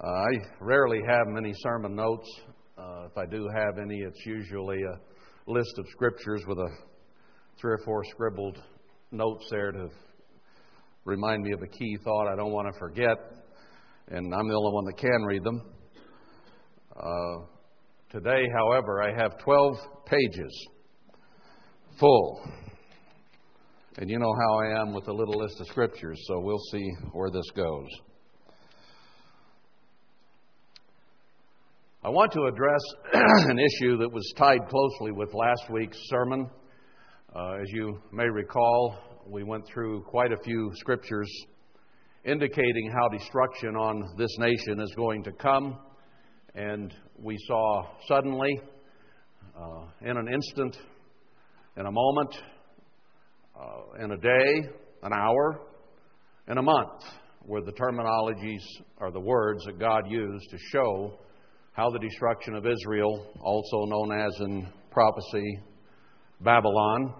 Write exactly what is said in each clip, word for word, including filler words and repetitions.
Uh, I rarely have many sermon notes. Uh, if I do have any, it's usually a list of scriptures with a three or four scribbled notes there to remind me of a key thought I don't want to forget, and I'm the only one that can read them. Uh, today, however, I have twelve pages full, and you know how I am with a little list of scriptures, so we'll see where this goes. I want to address an issue that was tied closely with last week's sermon. Uh, as you may recall, we went through quite a few scriptures indicating how destruction on this nation is going to come. And we saw suddenly, uh, in an instant, in a moment, uh, in a day, an hour, in a month, were the terminologies or the words that God used to show how the destruction of Israel, also known as in prophecy, Babylon.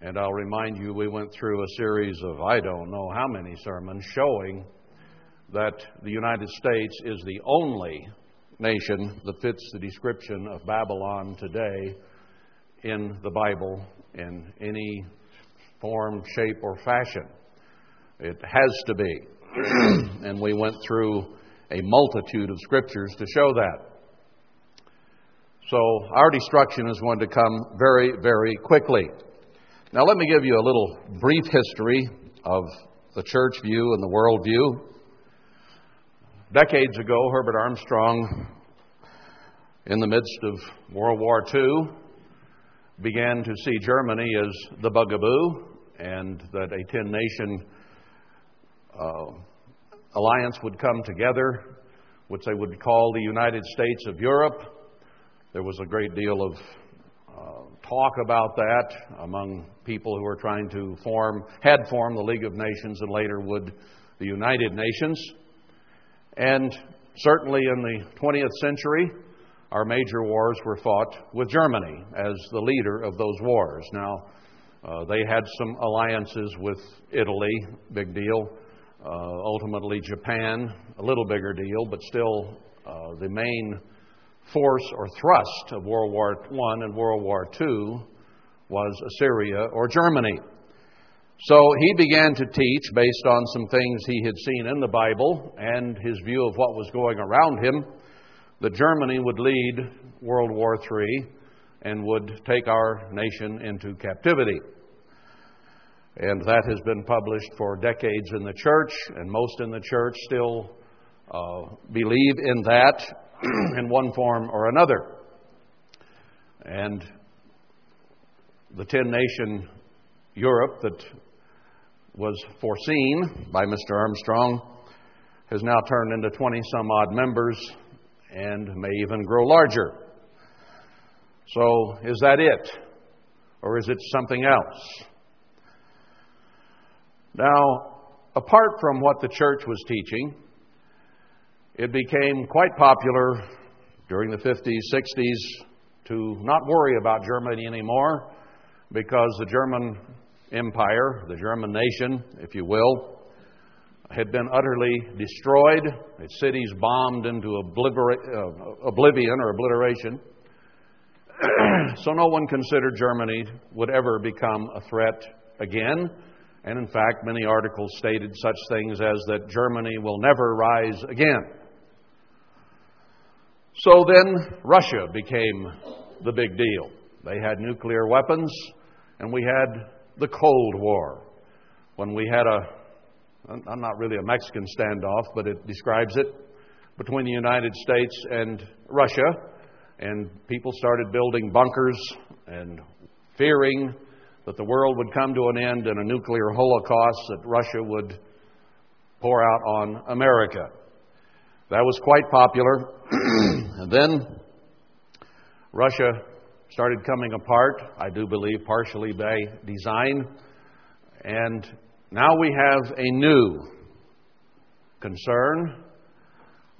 And I'll remind you, we went through a series of I don't know how many sermons showing that the United States is the only nation that fits the description of Babylon today in the Bible in any form, shape, or fashion. It has to be. And we went through a multitude of scriptures to show that. So our destruction is going to come very, very quickly. Now let me give you a little brief history of the church view and the world view. Decades ago, Herbert Armstrong, in the midst of World War Two, began to see Germany as the bugaboo, and that a ten-nation uh, alliance would come together, which they would call the United States of Europe. There was a great deal of uh, talk about that among people who were trying to form, had formed the League of Nations and later would the United Nations. And certainly in the twentieth century, our major wars were fought with Germany as the leader of those wars. Now, uh, they had some alliances with Italy, big deal. Uh, ultimately, Japan, a little bigger deal, but still uh, the main force or thrust of World War One and World War Two was Assyria or Germany. So he began to teach based on some things he had seen in the Bible and his view of what was going around him, that Germany would lead World War Three and would take our nation into captivity. And that has been published for decades in the church, and most in the church still uh, believe in that in one form or another. And the ten-nation Europe that was foreseen by Mister Armstrong has now turned into twenty-some-odd members and may even grow larger. So is that it? Or is it something else? Now, apart from what the church was teaching, it became quite popular during the fifties, sixties to not worry about Germany anymore, because the German Empire, the German nation, if you will, had been utterly destroyed, its cities bombed into oblivera- uh, oblivion or obliteration. So no one considered Germany would ever become a threat again. And in fact, many articles stated such things as that Germany will never rise again. So then Russia became the big deal. They had nuclear weapons, and we had the Cold War, when we had a, I'm not really a Mexican standoff, but it describes it, between the United States and Russia, and people started building bunkers and fearing that the world would come to an end in a nuclear holocaust that Russia would pour out on America. That was quite popular. And then Russia started coming apart, I do believe partially by design. And now we have a new concern,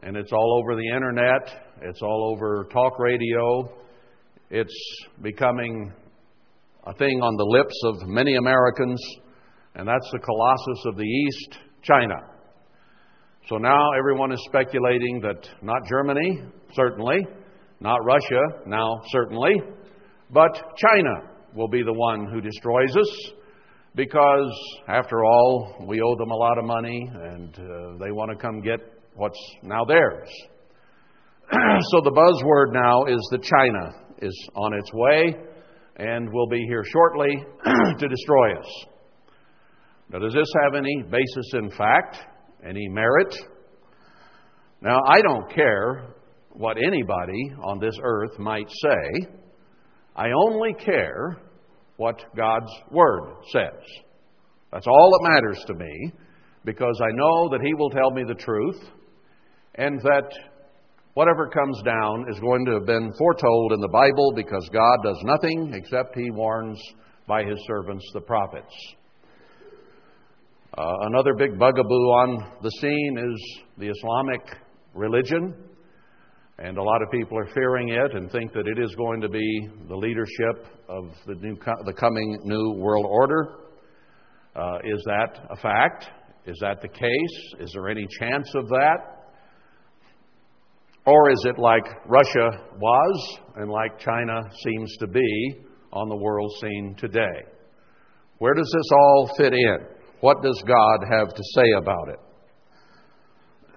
and it's all over the internet, it's all over talk radio, it's becoming a thing on the lips of many Americans, and that's the colossus of the East, China. So now everyone is speculating that not Germany, certainly, not Russia, now certainly, but China will be the one who destroys us, because, after all, we owe them a lot of money, and uh, they want to come get what's now theirs. So the buzzword now is that China is on its way and will be here shortly to destroy us. Now, does this have any basis in fact, any merit? Now, I don't care what anybody on this earth might say. I only care what God's Word says. That's all that matters to me, because I know that He will tell me the truth, and that whatever comes down is going to have been foretold in the Bible, because God does nothing except He warns by His servants, the prophets. Uh, another big bugaboo on the scene is the Islamic religion, and a lot of people are fearing it and think that it is going to be the leadership of the new, the coming new world order. Uh, is that a fact? Is that the case? Is there any chance of that? Or is it like Russia was and like China seems to be on the world scene today? Where does this all fit in? What does God have to say about it?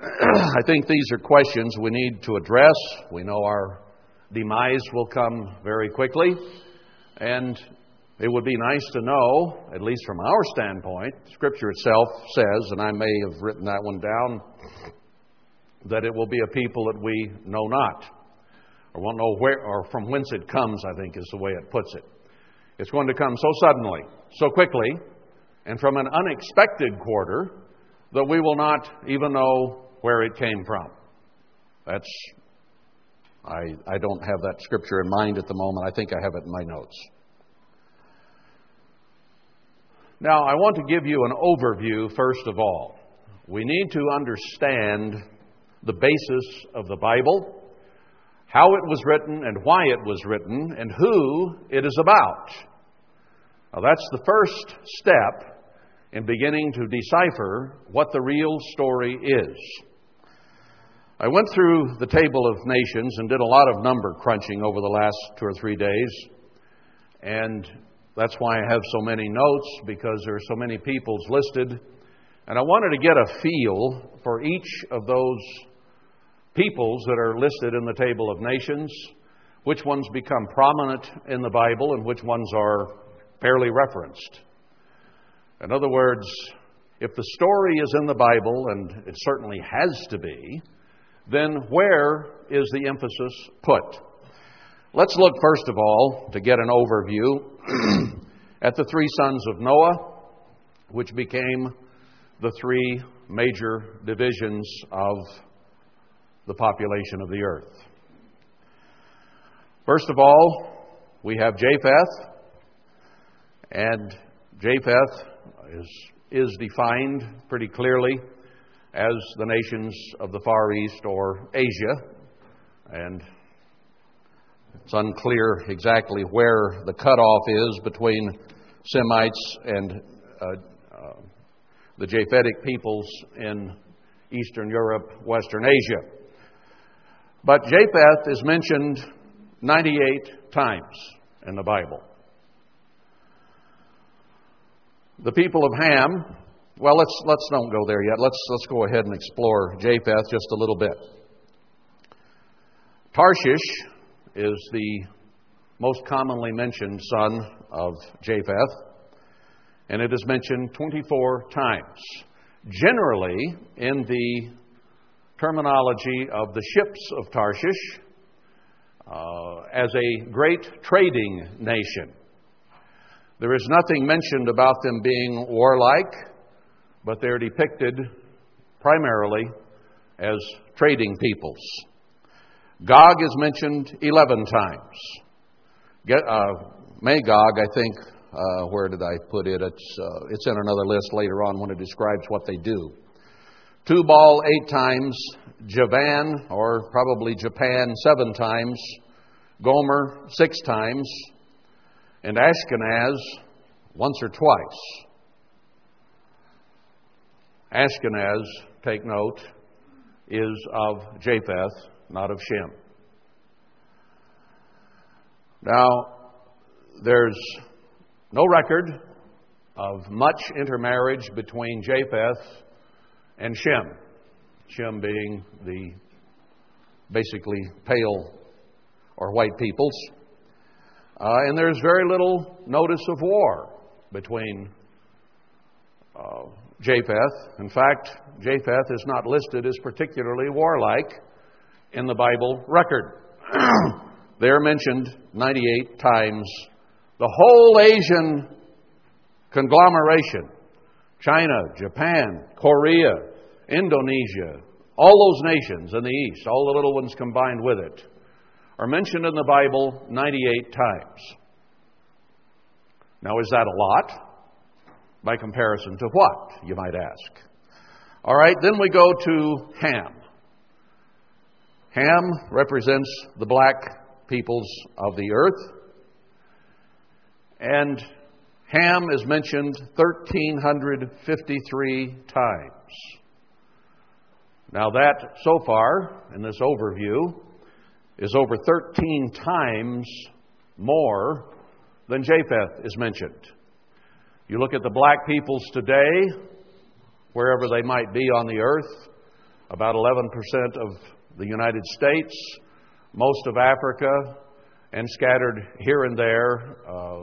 I think these are questions we need to address. We know our demise will come very quickly, and it would be nice to know, at least from our standpoint, Scripture itself says, and I may have written that one down, that it will be a people that we know not, or won't know where or from whence it comes, I think is the way it puts it. It's going to come so suddenly, so quickly, and from an unexpected quarter that we will not even know where it came from. That's, I, I don't have that scripture in mind at the moment. I think I have it in my notes. Now, I want to give you an overview, first of all. We need to understand the basis of the Bible, how it was written and why it was written, and who it is about. Now, that's the first step in beginning to decipher what the real story is. I went through the table of nations and did a lot of number crunching over the last two or three days, and that's why I have so many notes, because there are so many peoples listed, and I wanted to get a feel for each of those peoples that are listed in the table of nations, which ones become prominent in the Bible and which ones are barely referenced. In other words, if the story is in the Bible, and it certainly has to be, then where is the emphasis put? Let's look, first of all, to get an overview, at the three sons of Noah, which became the three major divisions of the population of the earth. First of all, we have Japheth, and Japheth is, is defined pretty clearly as the nations of the Far East or Asia, and it's unclear exactly where the cutoff is between Semites and uh, uh, the Japhetic peoples in Eastern Europe, Western Asia. But Japheth is mentioned ninety-eight times in the Bible. The people of Ham, well, let's let's don't go there yet. Let's let's go ahead and explore Japheth just a little bit. Tarshish is the most commonly mentioned son of Japheth, and it is mentioned twenty-four times. Generally, in the terminology of the ships of Tarshish, uh, as a great trading nation. There is nothing mentioned about them being warlike, but they're depicted primarily as trading peoples. Gog is mentioned eleven times. Get, uh, Magog, I think, uh, where did I put it? It's, uh, it's in another list later on when it describes what they do. Tubal, eight times. Javan, or probably Japan, seven times. Gomer, six times. And Ashkenaz, once or twice. Ashkenaz, take note, is of Japheth, not of Shem. Now, there's no record of much intermarriage between Japheth and Shem. Shem being the basically pale or white peoples. Uh, and there's very little notice of war between uh, Japheth. In fact, Japheth is not listed as particularly warlike in the Bible record. They are mentioned ninety-eight times. The whole Asian conglomeration, China, Japan, Korea, Indonesia, all those nations in the East, all the little ones combined with it, are mentioned in the Bible ninety-eight times. Now, is that a lot? By comparison to what, you might ask? All right, then we go to Ham. Ham represents the black peoples of the earth. And Ham is mentioned one thousand three hundred fifty-three times. Now that, so far, in this overview, is over thirteen times more than Japheth is mentioned. You look at the black peoples today, wherever they might be on the earth, about eleven percent of the United States, most of Africa, and scattered here and there uh,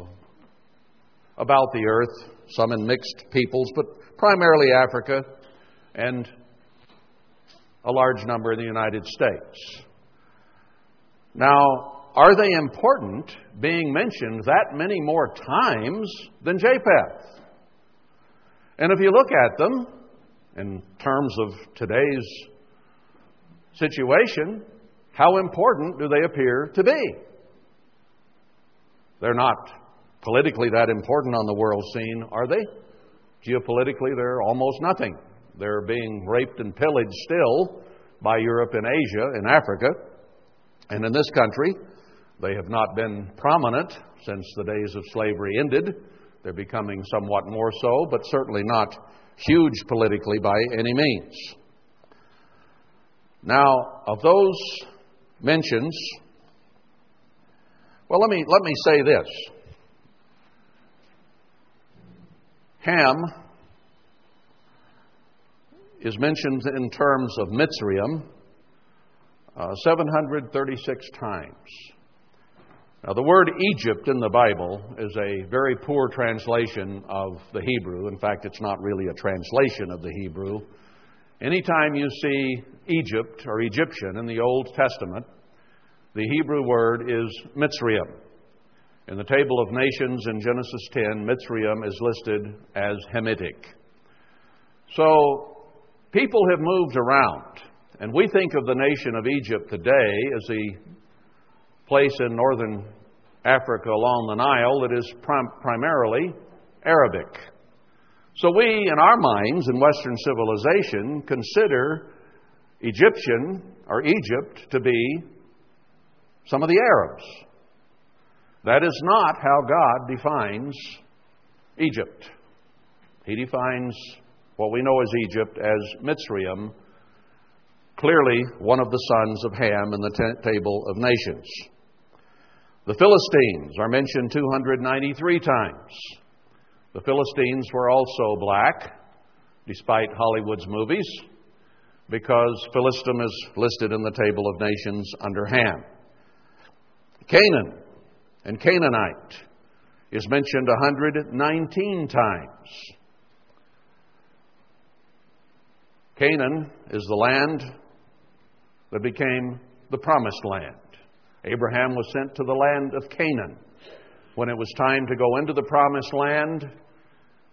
about the earth, some in mixed peoples, but primarily Africa, and a large number in the United States. Now, are they important, being mentioned that many more times than Japheth? And if you look at them in terms of today's situation, how important do they appear to be? They're not politically that important on the world scene, are they? Geopolitically, they're almost nothing. They're being raped and pillaged still by Europe and Asia and Africa. And in this country, they have not been prominent since the days of slavery ended. They're becoming somewhat more so, but certainly not huge politically by any means. Now, of those mentions, well, let me, let me say this. Ham is mentioned in terms of Mitzrayim uh, seven hundred thirty-six times. Now, the word Egypt in the Bible is a very poor translation of the Hebrew. In fact, it's not really a translation of the Hebrew. Anytime you see Egypt or Egyptian in the Old Testament, the Hebrew word is Mitzrayim. In the Table of Nations in Genesis ten, Mitzrayim is listed as Hamitic. So, people have moved around, and we think of the nation of Egypt today as the place in northern Africa along the Nile that is prim- primarily Arabic. So we, in our minds, in Western civilization, consider Egyptian or Egypt to be some of the Arabs. That is not how God defines Egypt. He defines what we know as Egypt as Mitzrayim, clearly one of the sons of Ham in the t- Table of Nations. The Philistines are mentioned two hundred ninety-three times. The Philistines were also black, despite Hollywood's movies, because Philistim is listed in the Table of Nations under Ham. Canaan and Canaanite is mentioned one hundred nineteen times. Canaan is the land that became the Promised Land. Abraham was sent to the land of Canaan. When it was time to go into the Promised Land,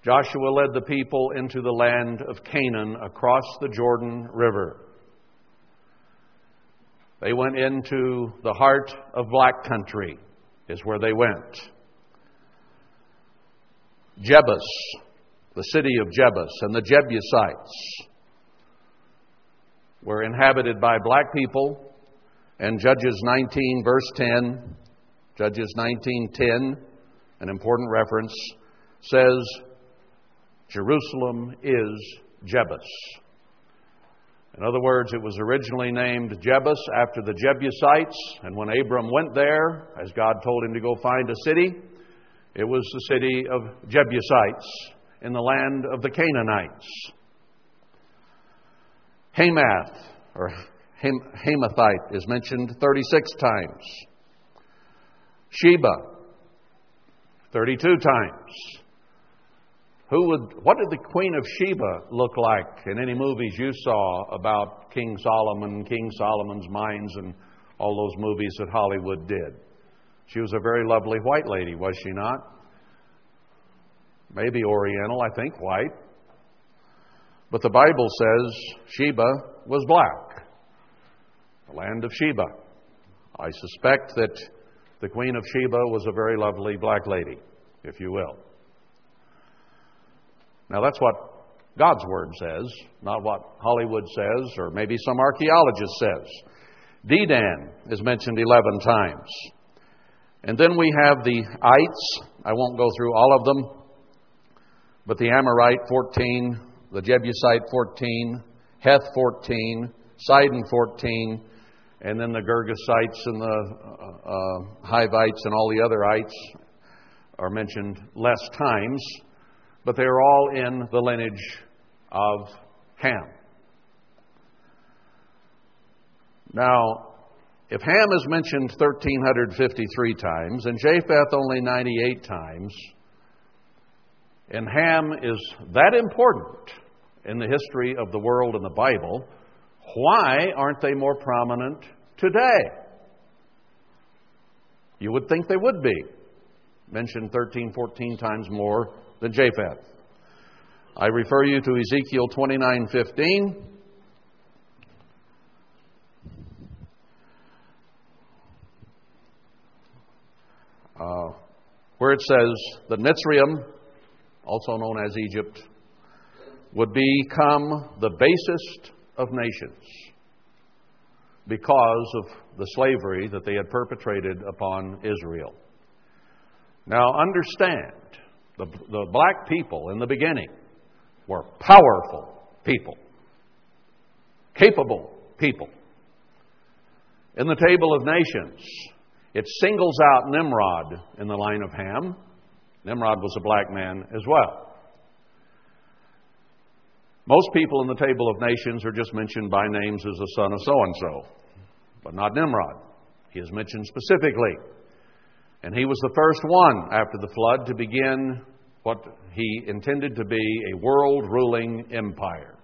Joshua led the people into the land of Canaan across the Jordan River. They went into the heart of black country, is where they went. Jebus, the city of Jebus, and the Jebusites were inhabited by black people, and Judges nineteen, verse ten, Judges nineteen ten, an important reference, says, "Jerusalem is Jebus." In other words, it was originally named Jebus after the Jebusites. And when Abram went there, as God told him to go find a city, it was the city of Jebusites in the land of the Canaanites. Hamath, or Ham- Hamathite, is mentioned thirty-six times. Sheba, thirty-two times. Who would? What did the Queen of Sheba look like in any movies you saw about King Solomon, King Solomon's mines, and all those movies that Hollywood did? She was a very lovely white lady, was she not? Maybe Oriental, I think white. But the Bible says Sheba was black, the land of Sheba. I suspect that the Queen of Sheba was a very lovely black lady, if you will. Now, that's what God's Word says, not what Hollywood says, or maybe some archaeologist says. Dedan is mentioned eleven times. And then we have the Ites. I won't go through all of them. But the Amorite, fourteen. The Jebusite, fourteen. Heth, fourteen. Sidon, fourteen. And then the Girgasites and the uh, uh, Hivites and all the other Ites are mentioned less times. But they are all in the lineage of Ham. Now, if Ham is mentioned one thousand three hundred fifty-three times, and Japheth only ninety-eight times, and Ham is that important in the history of the world and the Bible, why aren't they more prominent today? You would think they would be. Mentioned thirteen, fourteen times more than Japheth. I refer you to Ezekiel twenty-nine fifteen. Uh, where it says that Mitzrayim, also known as Egypt, would become the basest of nations because of the slavery that they had perpetrated upon Israel. Now understand, The, the black people in the beginning were powerful people, capable people. In the Table of Nations, it singles out Nimrod in the line of Ham. Nimrod was a black man as well. Most people in the Table of Nations are just mentioned by names as the son of so-and-so, but not Nimrod. He is mentioned specifically. And he was the first one after the flood to begin what he intended to be a world-ruling empire.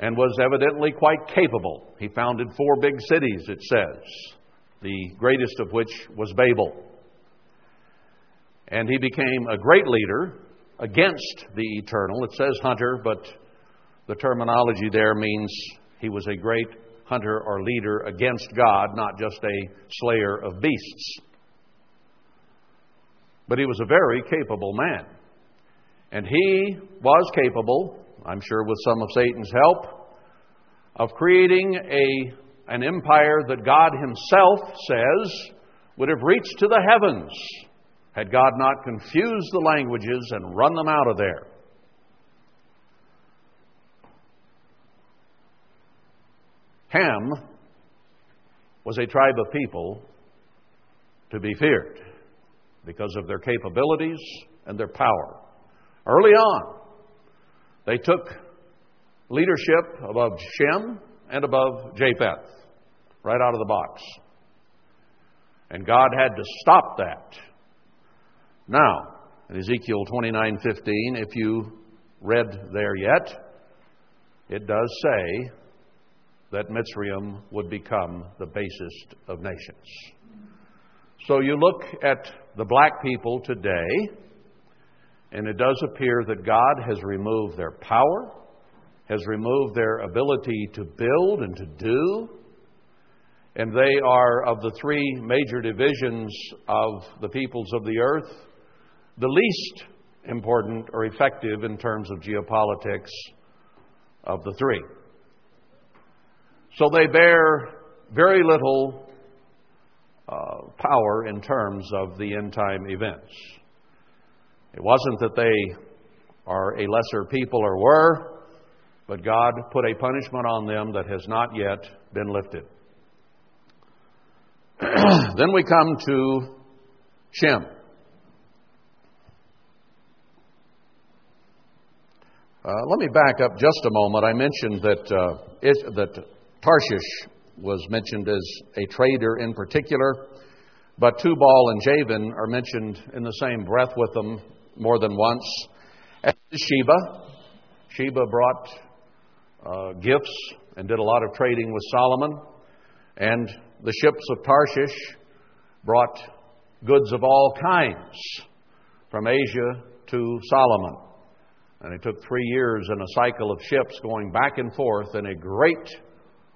And was evidently quite capable. He founded four big cities, it says, the greatest of which was Babel. And he became a great leader against the eternal. It says hunter, but the terminology there means he was a great hunter or leader against God, not just a slayer of beasts. But he was a very capable man. And he was capable, I'm sure with some of Satan's help, of creating a, an empire that God himself says would have reached to the heavens had God not confused the languages and run them out of there. Ham was a tribe of people to be feared because of their capabilities and their power. Early on, they took leadership above Shem and above Japheth, right out of the box. And God had to stop that. Now, in Ezekiel twenty-nine fifteen, if you read there yet, it does say that Mitzrayim would become the basest of nations. So you look at the black people today, and it does appear that God has removed their power, has removed their ability to build and to do, and they are, of the three major divisions of the peoples of the earth, the least important or effective in terms of geopolitics of the three. So they bear very little Uh, power in terms of the end-time events. It wasn't that they are a lesser people or were. But God put a punishment on them that has not yet been lifted. Then we come to Shem. Uh, let me back up just a moment. I mentioned that uh, it, that Tarshish was mentioned as a trader in particular, but Tubal and Javan are mentioned in the same breath with them more than once. And Sheba, Sheba brought uh, gifts and did a lot of trading with Solomon, and the ships of Tarshish brought goods of all kinds from Asia to Solomon. And it took three years in a cycle of ships going back and forth in a great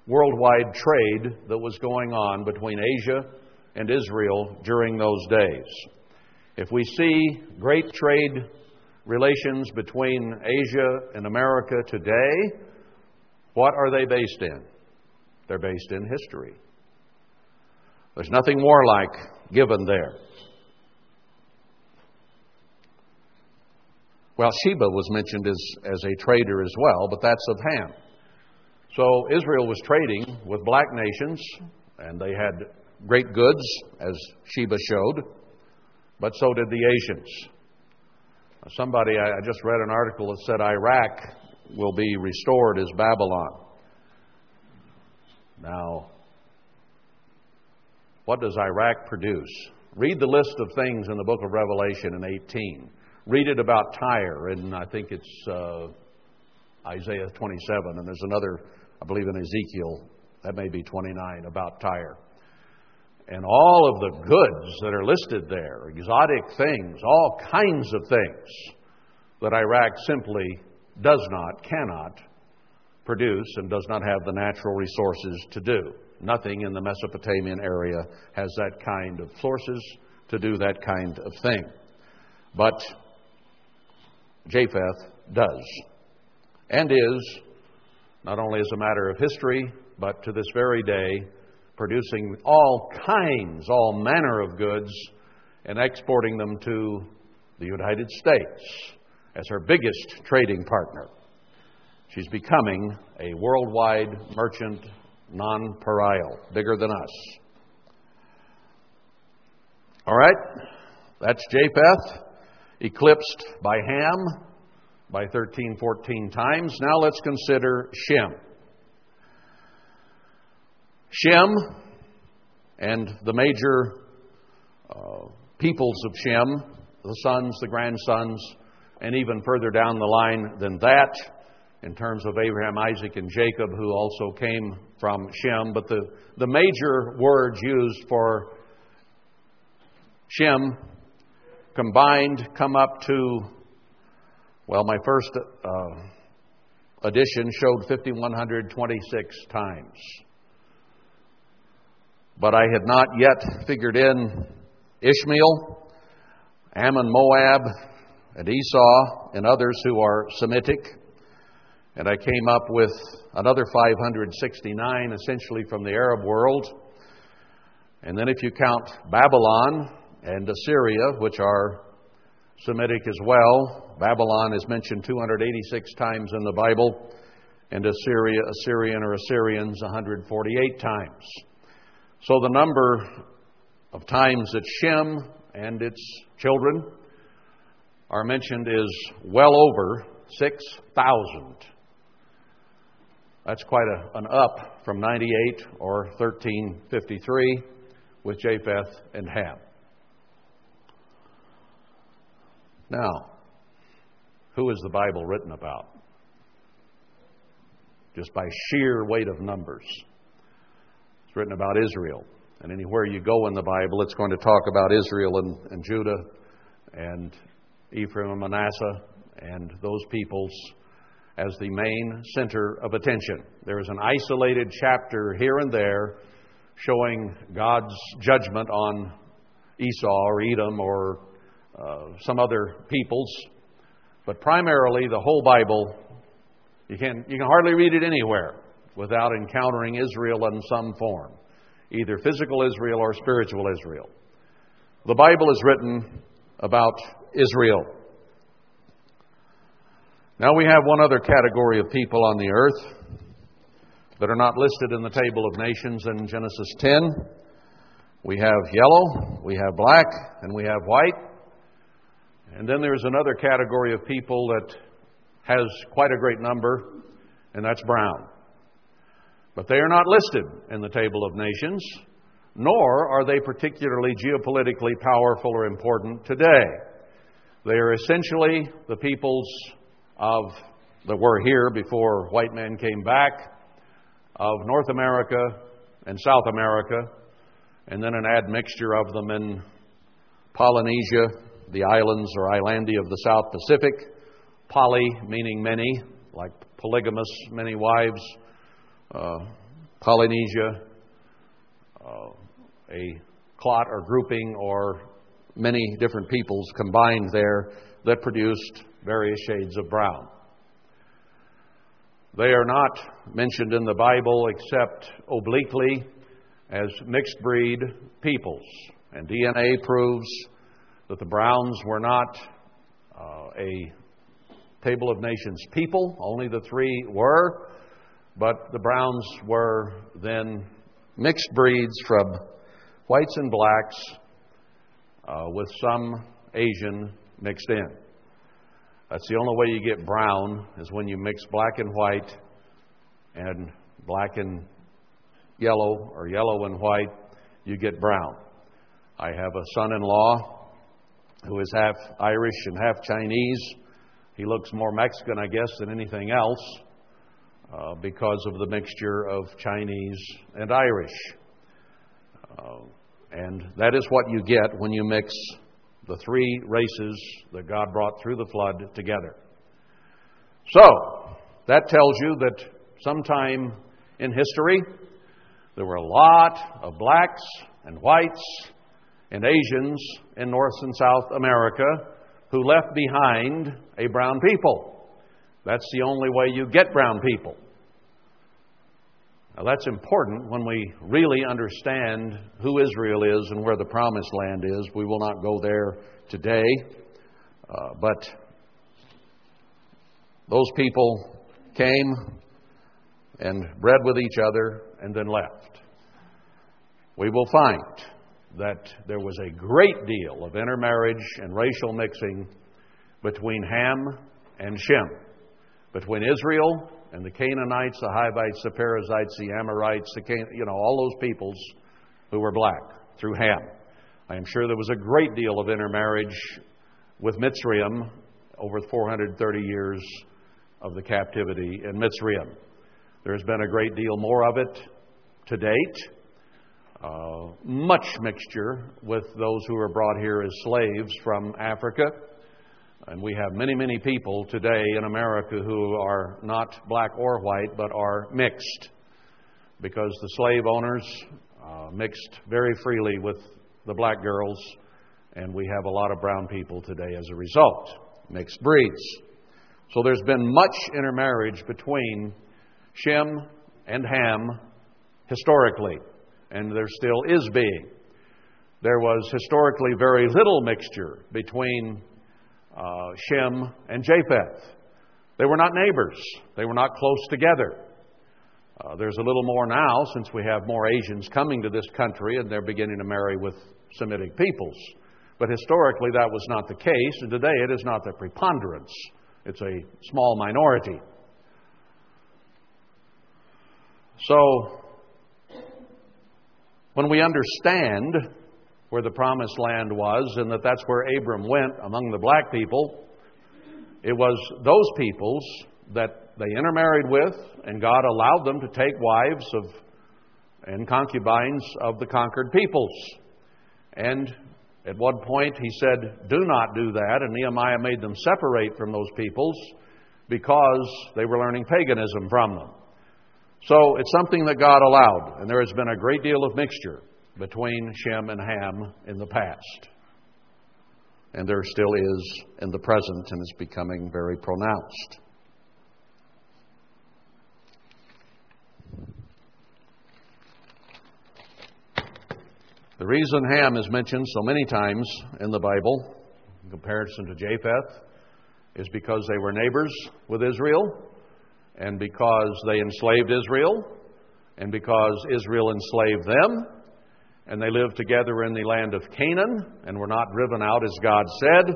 worldwide trade that was going on between Asia and Israel during those days. If we see great trade relations between Asia and America today, what are they based in? They're based in history. There's nothing warlike given there. Well, Sheba was mentioned as, as a trader as well, but that's of Ham. So Israel was trading with black nations, and they had great goods, as Sheba showed, but so did the Asians. Somebody, I just read an article that said Iraq will be restored as Babylon. Now, what does Iraq produce? Read the list of things in the book of Revelation in eighteen. Read it about Tyre, and I think it's uh, Isaiah twenty-seven, and there's another, I believe in Ezekiel, that may be twenty-nine, about Tyre. And all of the goods that are listed there, exotic things, all kinds of things that Iraq simply does not, cannot produce and does not have the natural resources to do. Nothing in the Mesopotamian area has that kind of sources to do that kind of thing. But Japheth does, and is, not only as a matter of history, but to this very day, producing all kinds, all manner of goods, and exporting them to the United States as her biggest trading partner. She's becoming a worldwide merchant nonpareil, bigger than us. All right, that's Japheth, eclipsed by Ham by thirteen, fourteen times. Now let's consider Shem. Shem and the major uh, peoples of Shem, the sons, the grandsons, and even further down the line than that, in terms of Abraham, Isaac, and Jacob, who also came from Shem. But the, the major words used for Shem combined come up to, well, my first uh, edition showed five thousand one hundred twenty-six times. But I had not yet figured in Ishmael, Ammon, Moab, and Esau, and others who are Semitic. And I came up with another five hundred sixty-nine, essentially from the Arab world. And then if you count Babylon and Assyria, which are Semitic as well. Babylon is mentioned two hundred eighty-six times in the Bible, and Assyria, Assyrian or Assyrians, one hundred forty-eight times. So the number of times that Shem and its children are mentioned is well over six thousand. That's quite a, an up from ninety-eight or thirteen fifty-three with Japheth and Ham. Now, who is the Bible written about? Just by sheer weight of numbers. It's written about Israel. And anywhere you go in the Bible, it's going to talk about Israel and, and Judah and Ephraim and Manasseh and those peoples as the main center of attention. There is an isolated chapter here and there showing God's judgment on Esau or Edom or Uh, some other peoples, but primarily the whole Bible, you can you can hardly read it anywhere without encountering Israel in some form, either physical Israel or spiritual Israel. The Bible is written about Israel. Now we have one other category of people on the earth that are not listed in the table of nations in Genesis ten. We have yellow, we have black, and we have white. And then there's another category of people that has quite a great number, and that's brown. But they are not listed in the table of nations, nor are they particularly geopolitically powerful or important today. They are essentially the peoples of that were here before white men came back, of North America and South America, and then an admixture of them in Polynesia, the islands or islandia of the South Pacific. Poly meaning many, like polygamous, many wives. Uh, Polynesia, uh, a clot or grouping or many different peoples combined there that produced various shades of brown. They are not mentioned in the Bible except obliquely as mixed breed peoples. And D N A proves that the Browns were not uh, a table of nations people. Only the three were. But the Browns were then mixed breeds from whites and blacks uh, with some Asian mixed in. That's the only way you get brown is when you mix black and white and black and yellow or yellow and white, you get brown. I have a son-in-law who is half Irish and half Chinese. He looks more Mexican, I guess, than anything else uh, because of the mixture of Chinese and Irish. Uh, and that is what you get when you mix the three races that God brought through the flood together. So, that tells you that sometime in history, there were a lot of blacks and whites and Asians in North and South America who left behind a brown people. That's the only way you get brown people. Now, that's important when we really understand who Israel is and where the promised land is. We will not go there today. Uh, but those people came and bred with each other and then left. We will find that there was a great deal of intermarriage and racial mixing between Ham and Shem, between Israel and the Canaanites, the Hivites, the Perizzites, the Amorites, the Can- you know, all those peoples who were black through Ham. I am sure there was a great deal of intermarriage with Mitzrayim over four hundred thirty years of the captivity in Mitzrayim. There's been a great deal more of it to date. Uh, much mixture with those who were brought here as slaves from Africa. And we have many, many people today in America who are not black or white, but are mixed. Because the slave owners uh, mixed very freely with the black girls. And we have a lot of brown people today as a result. Mixed breeds. So there's been much intermarriage between Shem and Ham historically. And there still is being. There was historically very little mixture between Uh, Shem and Japheth. They were not neighbors. They were not close together. Uh, there's a little more now since we have more Asians coming to this country and they're beginning to marry with Semitic peoples. But historically that was not the case, and today it is not the preponderance. It's a small minority. So, when we understand where the promised land was, and that that's where Abram went among the black people. It was those peoples that they intermarried with, and God allowed them to take wives of and concubines of the conquered peoples. And at one point he said, do not do that, and Nehemiah made them separate from those peoples because they were learning paganism from them. So it's something that God allowed, and there has been a great deal of mixture between Shem and Ham in the past. And there still is in the present, and it's becoming very pronounced. The reason Ham is mentioned so many times in the Bible, in comparison to Japheth, is because they were neighbors with Israel, and because they enslaved Israel, and because Israel enslaved them, and they lived together in the land of Canaan and were not driven out as God said.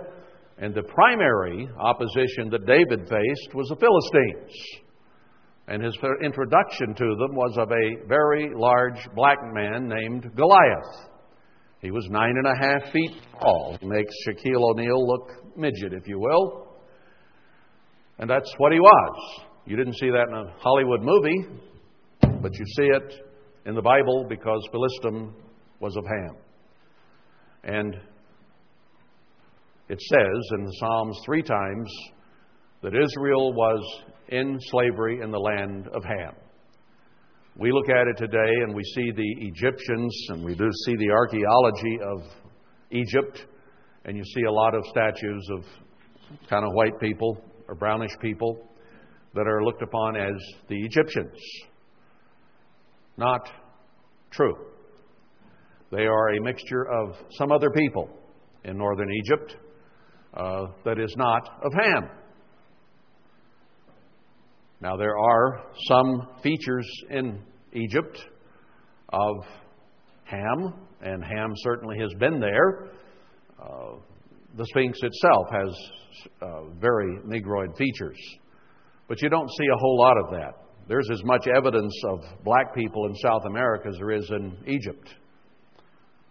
And the primary opposition that David faced was the Philistines. And his introduction to them was of a very large black man named Goliath. He was nine and a half feet tall. He makes Shaquille O'Neal look midget, if you will. And that's what he was. You didn't see that in a Hollywood movie, but you see it in the Bible because Philistim was of Ham. And it says in the Psalms three times that Israel was in slavery in the land of Ham. We look at it today and we see the Egyptians and we do see the archaeology of Egypt, and you see a lot of statues of kind of white people or brownish people that are looked upon as the Egyptians. Not true. They are a mixture of some other people in northern Egypt uh, that is not of Ham. Now, there are some features in Egypt of Ham, and Ham certainly has been there. Uh, the Sphinx itself has uh, very Negroid features, but you don't see a whole lot of that. There's as much evidence of black people in South America as there is in Egypt.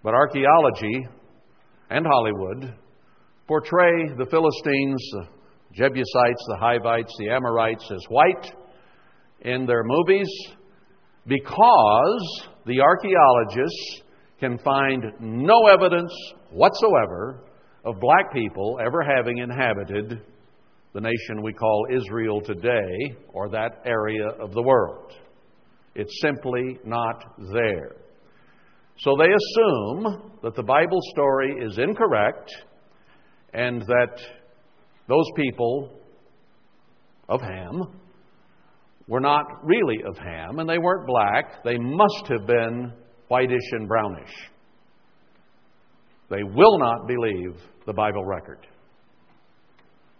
But archaeology and Hollywood portray the Philistines, the Jebusites, the Hivites, the Amorites as white in their movies because the archaeologists can find no evidence whatsoever of black people ever having inhabited the nation we call Israel today, or that area of the world. It's simply not there. So they assume that the Bible story is incorrect and that those people of Ham were not really of Ham, and they weren't black. They must have been whitish and brownish. They will not believe the Bible record.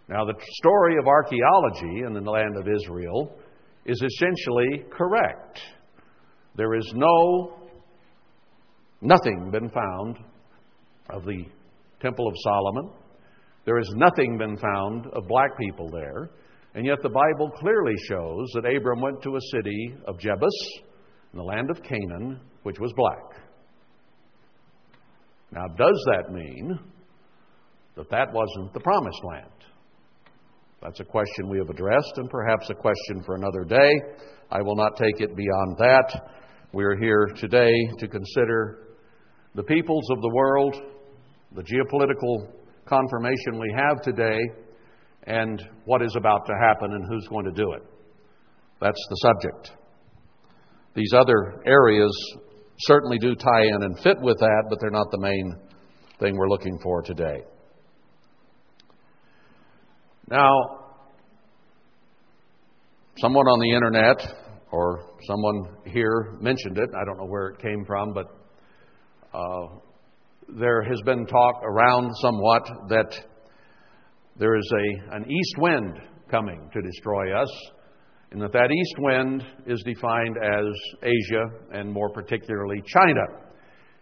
Now, the story of archaeology in the land of Israel is essentially correct. There is no, nothing been found of the Temple of Solomon. There is nothing been found of black people there. And yet the Bible clearly shows that Abram went to a city of Jebus in the land of Canaan, which was black. Now, does that mean that that wasn't the promised land? That's a question we have addressed, and perhaps a question for another day. I will not take it beyond that. We are here today to consider the peoples of the world, the geopolitical confirmation we have today, and what is about to happen and who's going to do it. That's the subject. These other areas certainly do tie in and fit with that, but they're not the main thing we're looking for today. Now, someone on the internet or someone here mentioned it. I don't know where it came from, but uh, there has been talk around somewhat that there is a an east wind coming to destroy us, and that that east wind is defined as Asia and more particularly China.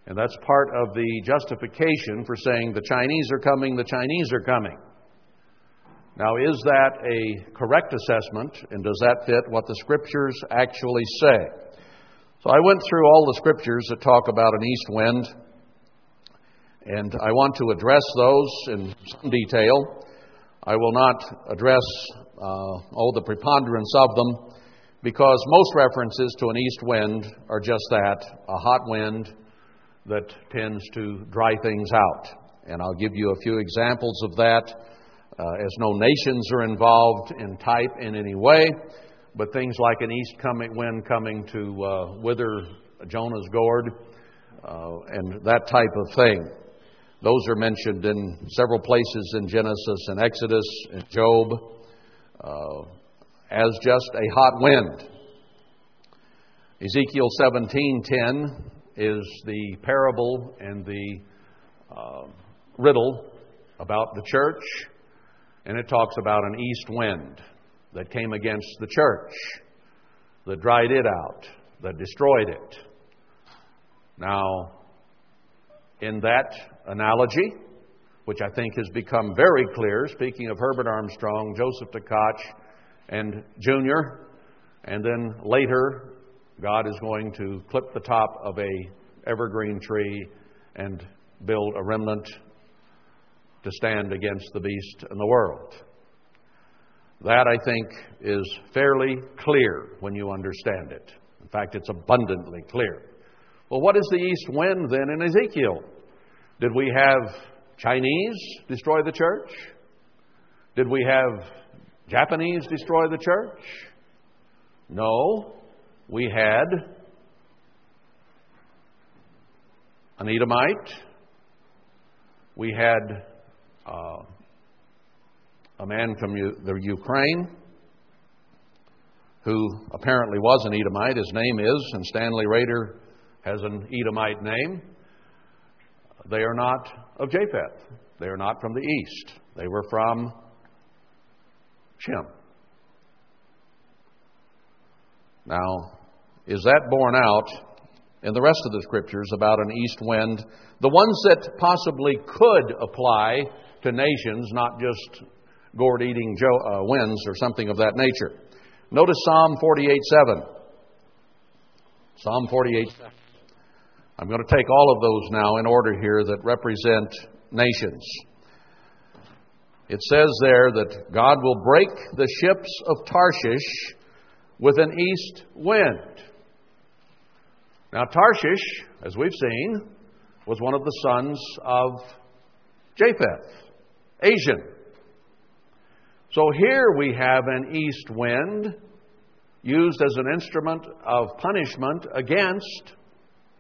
And that's part of the justification for saying the Chinese are coming, the Chinese are coming. Now, is that a correct assessment, and does that fit what the Scriptures actually say? So I went through all the Scriptures that talk about an east wind, and I want to address those in some detail. I will not address uh, all the preponderance of them, because most references to an east wind are just that, a hot wind that tends to dry things out. And I'll give you a few examples of that. Uh, as no nations are involved in type in any way, but things like an east coming wind coming to uh, wither Jonah's gourd uh, and that type of thing. Those are mentioned in several places in Genesis and Exodus and Job uh, as just a hot wind. Ezekiel seventeen ten is the parable and the uh, riddle about the church. And it talks about an east wind that came against the church, that dried it out, that destroyed it. Now, in that analogy, which I think has become very clear, speaking of Herbert Armstrong, Joseph Tkach, and Junior, and then later, God is going to clip the top of a evergreen tree and build a remnant to stand against the beast and the world. That, I think, is fairly clear when you understand it. In fact, it's abundantly clear. Well, what is the east wind then in Ezekiel? Did we have Chinese destroy the church? Did we have Japanese destroy the church? No. We had an Edomite. We had uh, a man from U- the Ukraine who apparently was an Edomite. His name is, and Stanley Rader has an Edomite name. They are not of Japheth. They are not from the east. They were from Shem. Now, is that borne out in the rest of the Scriptures about an east wind? The ones that possibly could apply to nations, not just gourd-eating jo- uh, winds or something of that nature. Notice Psalm forty-eight seven. Psalm forty-eight seven. I'm going to take all of those now in order here that represent nations. It says there that God will break the ships of Tarshish with an east wind. Now, Tarshish, as we've seen, was one of the sons of Japheth, Asian. So here we have an east wind used as an instrument of punishment against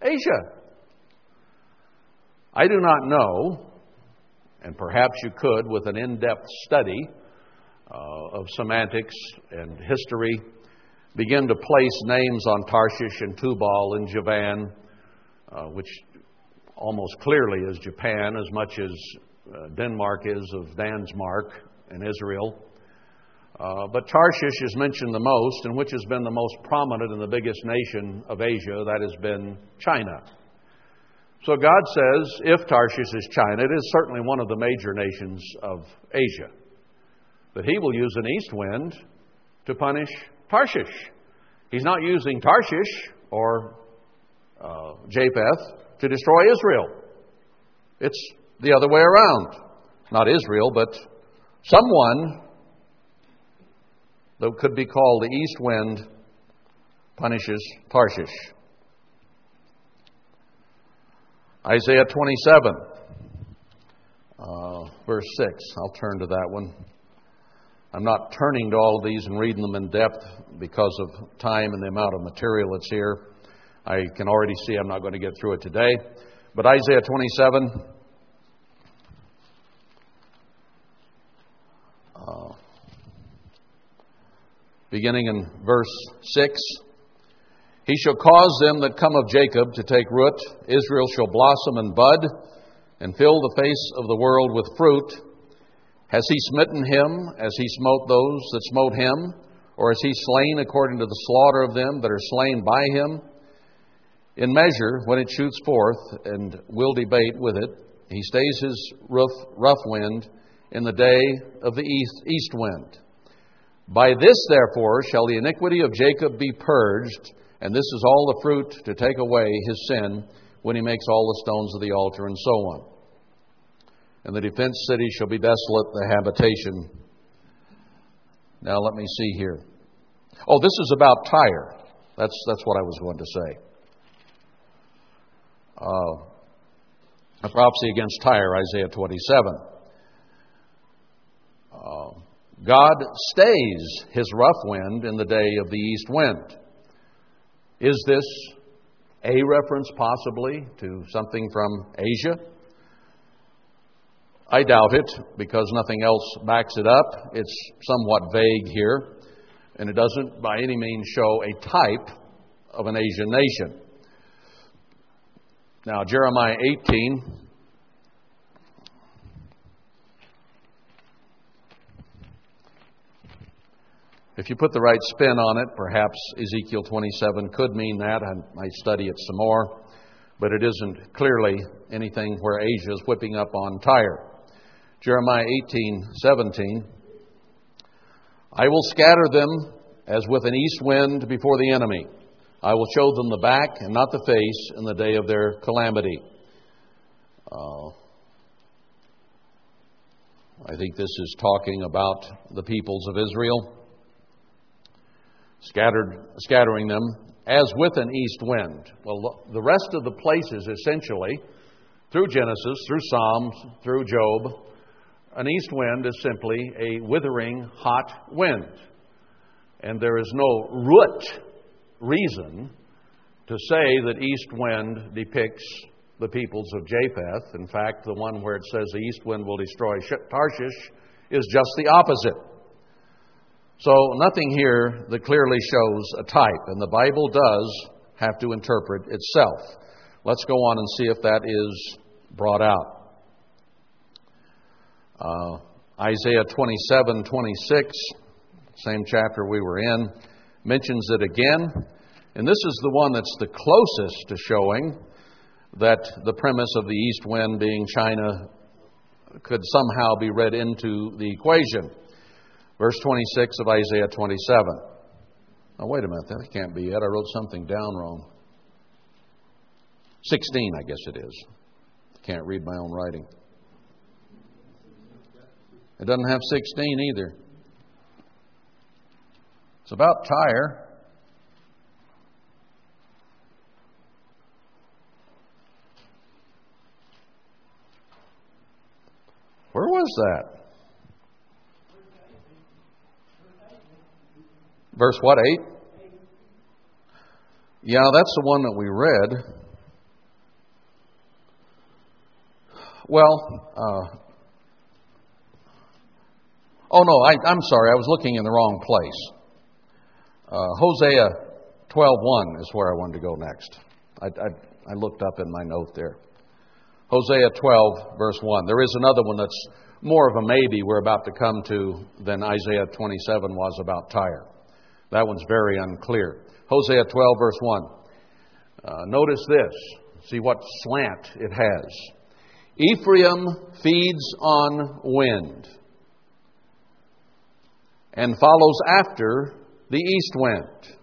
Asia. I do not know, and perhaps you could with an in-depth study uh, of semantics and history, begin to place names on Tarshish and Tubal and Javan, uh, which almost clearly is Japan as much as uh, Denmark is of Dan's mark in Israel. Uh, but Tarshish is mentioned the most, and which has been the most prominent and the biggest nation of Asia, that has been China. So God says, if Tarshish is China, it is certainly one of the major nations of Asia, that he will use an east wind to punish Tarshish. He's not using Tarshish or uh, Japheth to destroy Israel. It's the other way around. Not Israel, but someone that could be called the east wind punishes Tarshish. Isaiah twenty-seven, uh, verse six. I'll turn to that one. I'm not turning to all of these and reading them in depth because of time and the amount of material that's here. I can already see I'm not going to get through it today. But Isaiah twenty-seven, uh, beginning in verse six. He shall cause them that come of Jacob to take root. Israel shall blossom and bud, and fill the face of the world with fruit. Has he smitten him as he smote those that smote him? Or is he slain according to the slaughter of them that are slain by him? In measure, when it shoots forth, and will debate with it, he stays his rough wind in the day of the east, east wind. By this, therefore, shall the iniquity of Jacob be purged, and this is all the fruit to take away his sin, when he makes all the stones of the altar, and so on. And the defense city shall be desolate, the habitation. Now let me see here. Oh, this is about Tyre. That's, that's what I was going to say. Uh, a prophecy against Tyre, Isaiah twenty-seven. Uh, God stays his rough wind in the day of the east wind. Is this a reference possibly to something from Asia? I doubt it, because nothing else backs it up. It's somewhat vague here, and it doesn't by any means show a type of an Asian nation. Now, Jeremiah eighteen. If you put the right spin on it, perhaps Ezekiel twenty-seven could mean that. I might study it some more. But it isn't clearly anything where Asia is whipping up on Tyre. Jeremiah eighteen seventeen. I will scatter them as with an east wind before the enemy. I will show them the back and not the face in the day of their calamity. Uh, I think this is talking about the peoples of Israel. Scattered, scattering them as with an east wind. Well, the rest of the places essentially, through Genesis, through Psalms, through Job, an east wind is simply a withering hot wind. And there is no root reason to say that east wind depicts the peoples of Japheth. In fact, the one where it says the east wind will destroy Tarshish is just the opposite. So nothing here that clearly shows a type, and the Bible does have to interpret itself. Let's go on and see if that is brought out. Uh, Isaiah twenty-seven twenty-six, same chapter we were in, mentions it again. And this is the one that's the closest to showing that the premise of the east wind being China could somehow be read into the equation. Verse twenty-six of Isaiah twenty-seven. Now, wait a minute. That can't be it. I wrote something down wrong. sixteen, I guess it is. Can't read my own writing. It doesn't have sixteen either. It's about Tyre. Where was that? Verse what, eight? Yeah, that's the one that we read. Well, uh, oh no, I, I'm sorry, I was looking in the wrong place. Uh, Hosea twelve one is where I wanted to go next. I, I, I looked up in my note there. Hosea twelve, verse one. There is another one that's more of a maybe we're about to come to than Isaiah twenty-seven was about Tyre. That one's very unclear. Hosea twelve, verse one. Uh, notice this. See what slant it has. Ephraim feeds on wind and follows after the east wind.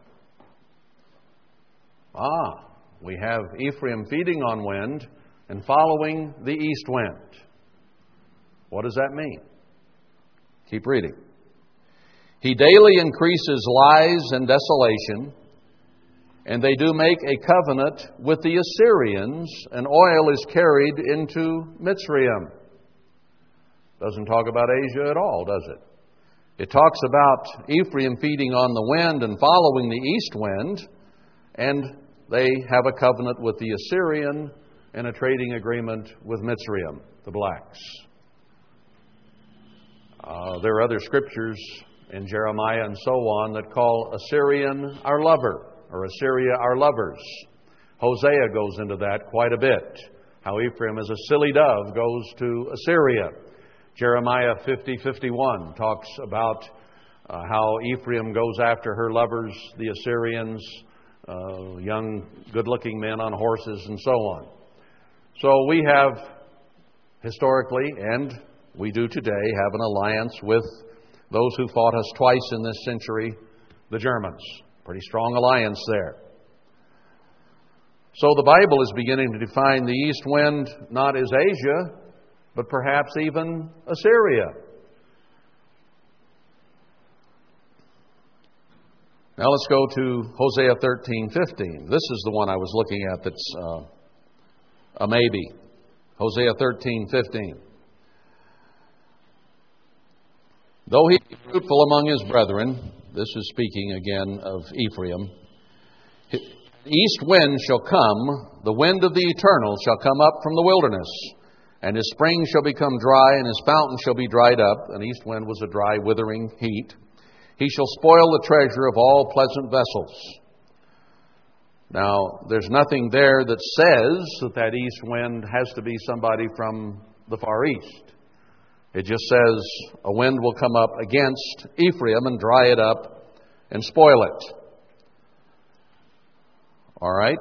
Ah, we have Ephraim feeding on wind and following the east wind. What does that mean? Keep reading. He daily increases lies and desolation, and they do make a covenant with the Assyrians, and oil is carried into Mitzrayim. Doesn't talk about Asia at all, does it? It talks about Ephraim feeding on the wind and following the east wind, and they have a covenant with the Assyrian and a trading agreement with Mitzrayim, the blacks. Uh, there are other scriptures in Jeremiah and so on that call Assyrian our lover, or Assyria our lovers. Hosea goes into that quite a bit. How Ephraim as a silly dove goes to Assyria. Jeremiah fifty fifty-one talks about uh, how Ephraim goes after her lovers, the Assyrians, uh, young, good-looking men on horses and so on. So we have historically, and we do today, have an alliance with those who fought us twice in this century, the Germans. Pretty strong alliance there. So the Bible is beginning to define the east wind not as Asia, but perhaps even Assyria. Now let's go to Hosea thirteen fifteen. This is the one I was looking at that's uh, a maybe. Hosea thirteen fifteen. Though he be fruitful among his brethren, this is speaking again of Ephraim, the east wind shall come, the wind of the eternal shall come up from the wilderness, and his spring shall become dry, and his fountain shall be dried up. An east wind was a dry, withering heat. He shall spoil the treasure of all pleasant vessels. Now, there's nothing there that says that that east wind has to be somebody from the Far East. It just says, a wind will come up against Ephraim and dry it up, and spoil it. All right.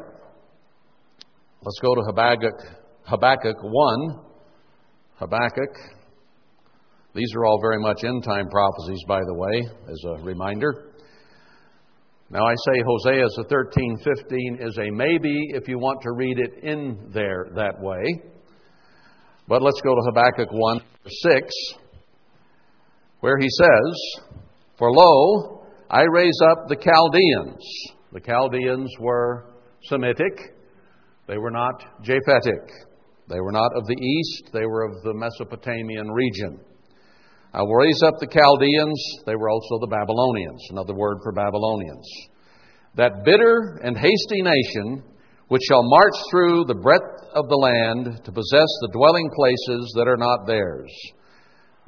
Let's go to Habakkuk, Habakkuk one. Habakkuk. These are all very much end-time prophecies, by the way, as a reminder. Now, I say Hosea is a thirteen fifteen is a maybe if you want to read it in there that way. But let's go to Habakkuk one, six, where he says, "For lo, I raise up the Chaldeans." The Chaldeans were Semitic. They were not Japhetic. They were not of the east. They were of the Mesopotamian region. "I will raise up the Chaldeans." They were also the Babylonians, another word for Babylonians. "That bitter and hasty nation, which shall march through the breadth of the land to possess the dwelling places that are not theirs.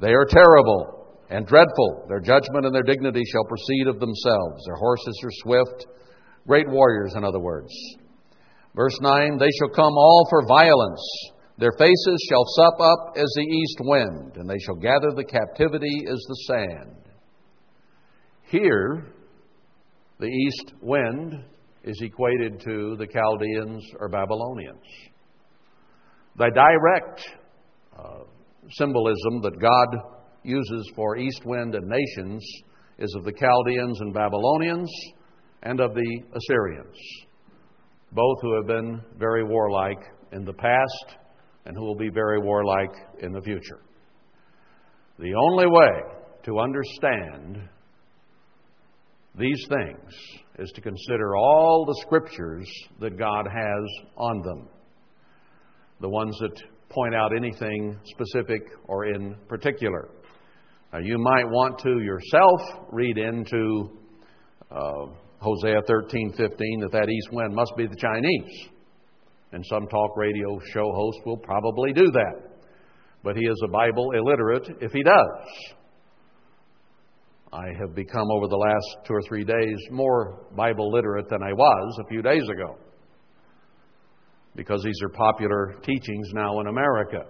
They are terrible and dreadful. Their judgment and their dignity shall proceed of themselves. Their horses are swift." Great warriors, in other words. Verse nine, "They shall come all for violence. Their faces shall sup up as the east wind, and they shall gather the captivity as the sand." Here, the east wind is equated to the Chaldeans or Babylonians. The direct uh, symbolism that God uses for east wind and nations is of the Chaldeans and Babylonians and of the Assyrians, both who have been very warlike in the past and who will be very warlike in the future. The only way to understand these things is to consider all the scriptures that God has on them, the ones that point out anything specific or in particular. Now, you might want to yourself read into uh, Hosea thirteen fifteen that that east wind must be the Chinese. And some talk radio show host will probably do that. But he is a Bible illiterate if he does. I have become over the last two or three days more Bible literate than I was a few days ago, because these are popular teachings now in America,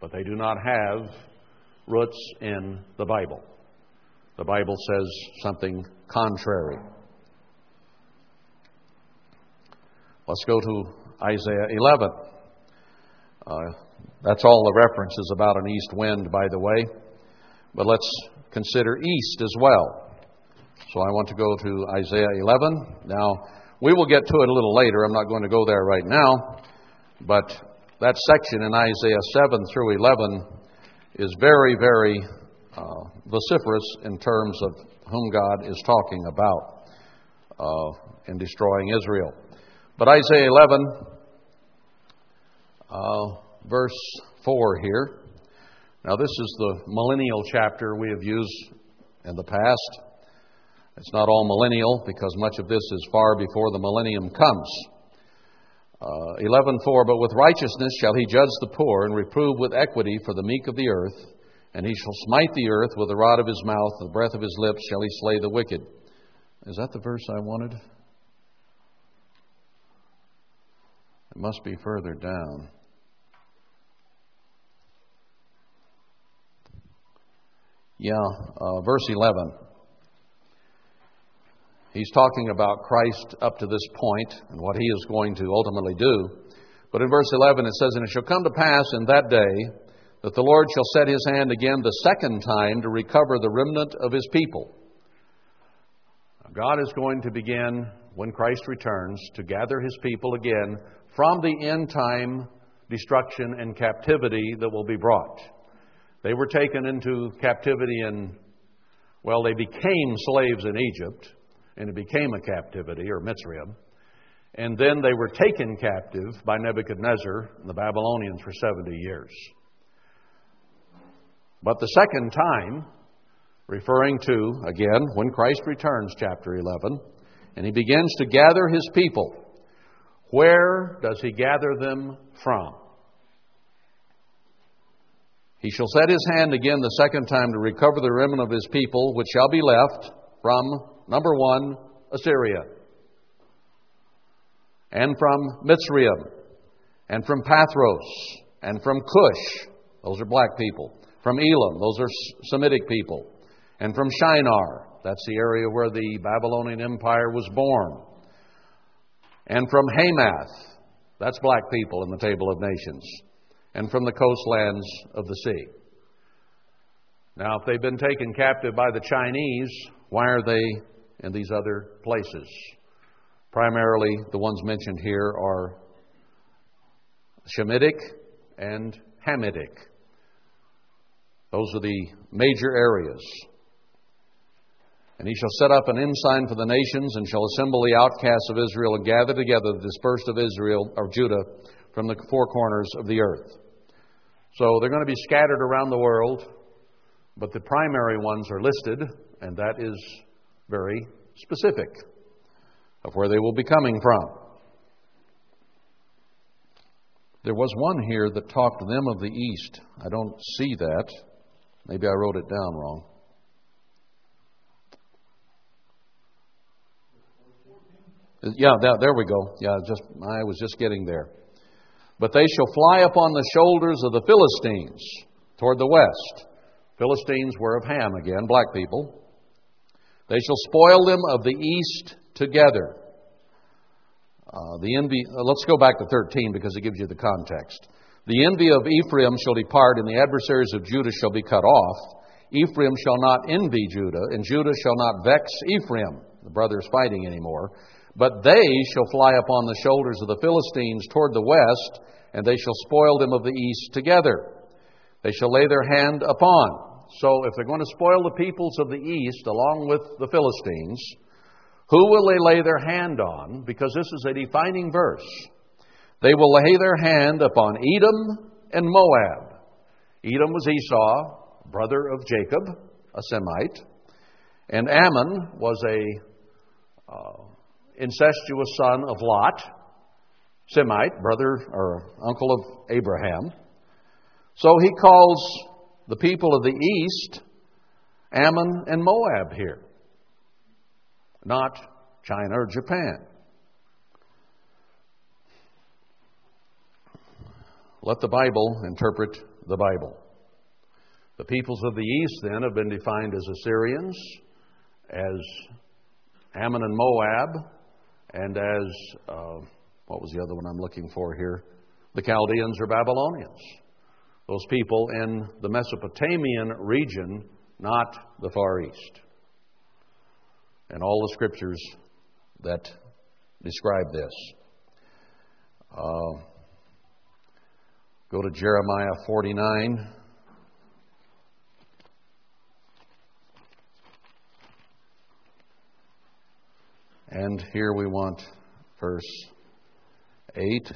but they do not have roots in the Bible. The Bible says something contrary. Let's go to Isaiah eleven. Uh, that's all the reference is about an east wind, by the way. But let's consider east as well. So I want to go to Isaiah eleven. Now, we will get to it a little later. I'm not going to go there right now. But that section in Isaiah seven through eleven is very, very uh, vociferous in terms of whom God is talking about uh, in destroying Israel. But Isaiah eleven, uh, verse four here. Now, this is the millennial chapter we have used in the past. It's not all millennial, because much of this is far before the millennium comes. Uh, eleven four, "But with righteousness shall he judge the poor, and reprove with equity for the meek of the earth. And he shall smite the earth with the rod of his mouth, the breath of his lips shall he slay the wicked." Is that the verse I wanted? It must be further down. Yeah, uh, verse eleven. He's talking about Christ up to this point and what he is going to ultimately do. But in verse eleven it says, "And it shall come to pass in that day that the Lord shall set his hand again the second time to recover the remnant of his people." God is going to begin, when Christ returns, to gather his people again from the end-time destruction and captivity that will be brought. They were taken into captivity in, well, they became slaves in Egypt, and it became a captivity, or Mitzrayim. And then they were taken captive by Nebuchadnezzar and the Babylonians for seventy years. But the second time, referring to, again, when Christ returns, chapter eleven, and he begins to gather his people. Where does he gather them from? "He shall set his hand again the second time to recover the remnant of his people, which shall be left from," number one, Assyria, "and from Mitzrayim, and from Pathros, and from Cush," those are black people, "from Elam," those are Semitic people, "and from Shinar, That's the area where the Babylonian Empire was born. And from Hamath, that's black people in the table of nations, and from the coastlands of the sea. Now, if they've been taken captive by the Chinese, why are they in these other places? Primarily, the ones mentioned here are Shemitic and Hamitic. Those are the major areas. And he shall set up an ensign for the nations, and shall assemble the outcasts of Israel, and gather together the dispersed of Israel, or Judah, from the four corners of the earth. So they're going to be scattered around the world, but the primary ones are listed, and that is very specific of where they will be coming from. There was one here that talked to them of the east. I don't see that. Maybe I wrote it down wrong. Yeah, that, there we go. Yeah, just I was just getting there. But they shall fly upon the shoulders of the Philistines toward the west. Philistines were of Ham again, black people. They shall spoil them of the east together. Uh, the envy. Uh, let's go back to thirteen because it gives you the context. The envy of Ephraim shall depart, and the adversaries of Judah shall be cut off. Ephraim shall not envy Judah, and Judah shall not vex Ephraim. The brothers fighting anymore. But they shall fly upon the shoulders of the Philistines toward the west, and they shall spoil them of the east together. They shall lay their hand upon. So if they're going to spoil the peoples of the east along with the Philistines, who will they lay their hand on? Because this is a defining verse. They will lay their hand upon Edom and Moab. Edom was Esau, brother of Jacob, a Semite. And Ammon was a uh, incestuous son of Lot, Semite, brother or uncle of Abraham. So he calls the people of the east Ammon and Moab here, not China or Japan. Let the Bible interpret the Bible. The peoples of the east then have been defined as Assyrians, as Ammon and Moab, and as, uh, what was the other one I'm looking for here? The Chaldeans or Babylonians. Those people in the Mesopotamian region, not the Far East. And all the scriptures that describe this. Uh, go to Jeremiah forty-nine. And here we want verse eight.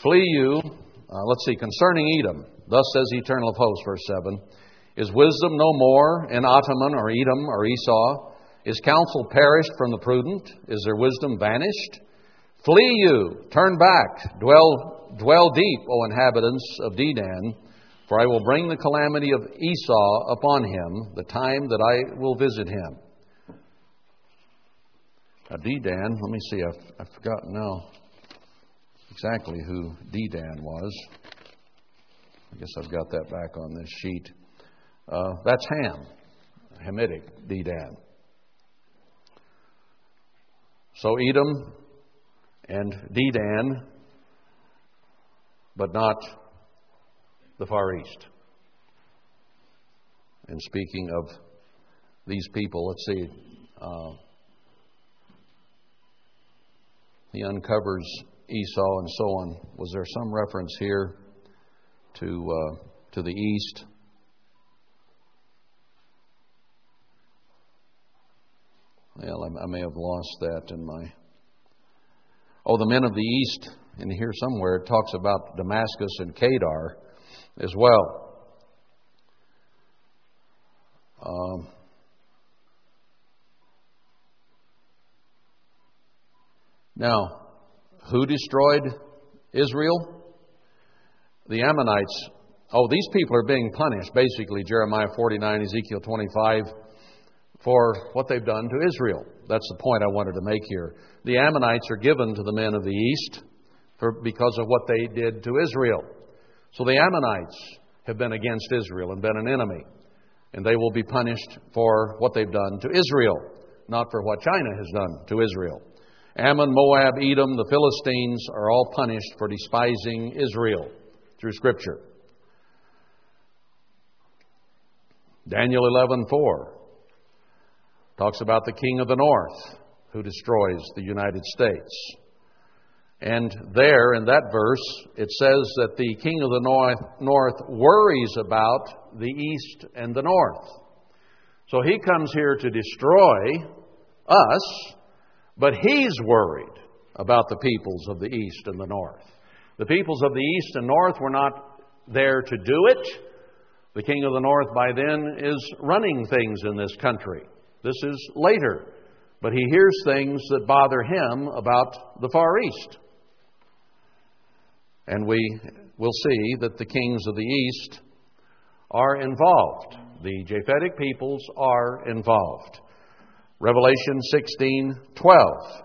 Flee you, uh, let's see, concerning Edom, thus says the Eternal of Hosts, verse seven, is wisdom no more in Ottoman or Edom or Esau? Is counsel perished from the prudent? Is their wisdom vanished? Flee you, turn back, dwell, dwell deep, O inhabitants of Dedan, for I will bring the calamity of Esau upon him, the time that I will visit him. Now, Dedan, let me see, I've, I've forgotten now exactly who Dedan was. I guess I've got that back on this sheet. Uh, that's Ham, Hamitic, Dedan. So Edom and Dedan, but not the Far East. And speaking of these people, let's see. Uh, he uncovers Esau and so on. Was there some reference here to uh, to the East? Well, I may have lost that in my... Oh, the men of the east, in here somewhere, it talks about Damascus and Kedar as well. Um, now, who destroyed Israel? The Ammonites. Oh, these people are being punished, basically, Jeremiah forty-nine, Ezekiel twenty-five, for what they've done to Israel. That's the point I wanted to make here. The Ammonites are given to the men of the east for, because of what they did to Israel. So the Ammonites have been against Israel and been an enemy. and they will be punished for what they've done to Israel, not for what China has done to Israel. Ammon, Moab, Edom, the Philistines are all punished for despising Israel through Scripture. Daniel eleven four talks about the king of the north who destroys the United States. And there, in that verse, it says that the king of the north, north worries about the east and the north. So he comes here to destroy us, but he's worried about the peoples of the east and the north. The peoples of the east and north were not there to do it. The king of the north by then is running things in this country. This is later. But he hears things that bother him about the Far East. And we will see that the kings of the East are involved. The Japhetic peoples are involved. Revelation sixteen twelve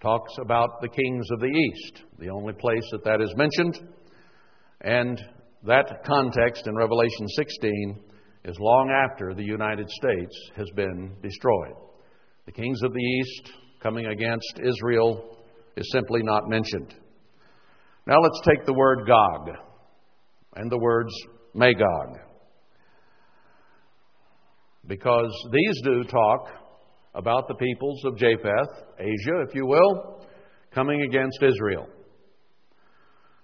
talks about the kings of the East, the only place that that is mentioned. And that context in Revelation sixteen is long after the United States has been destroyed. The kings of the East coming against Israel is simply not mentioned. Now let's take the word Gog and the words Magog, because these do talk about the peoples of Japheth, Asia, if you will, coming against Israel.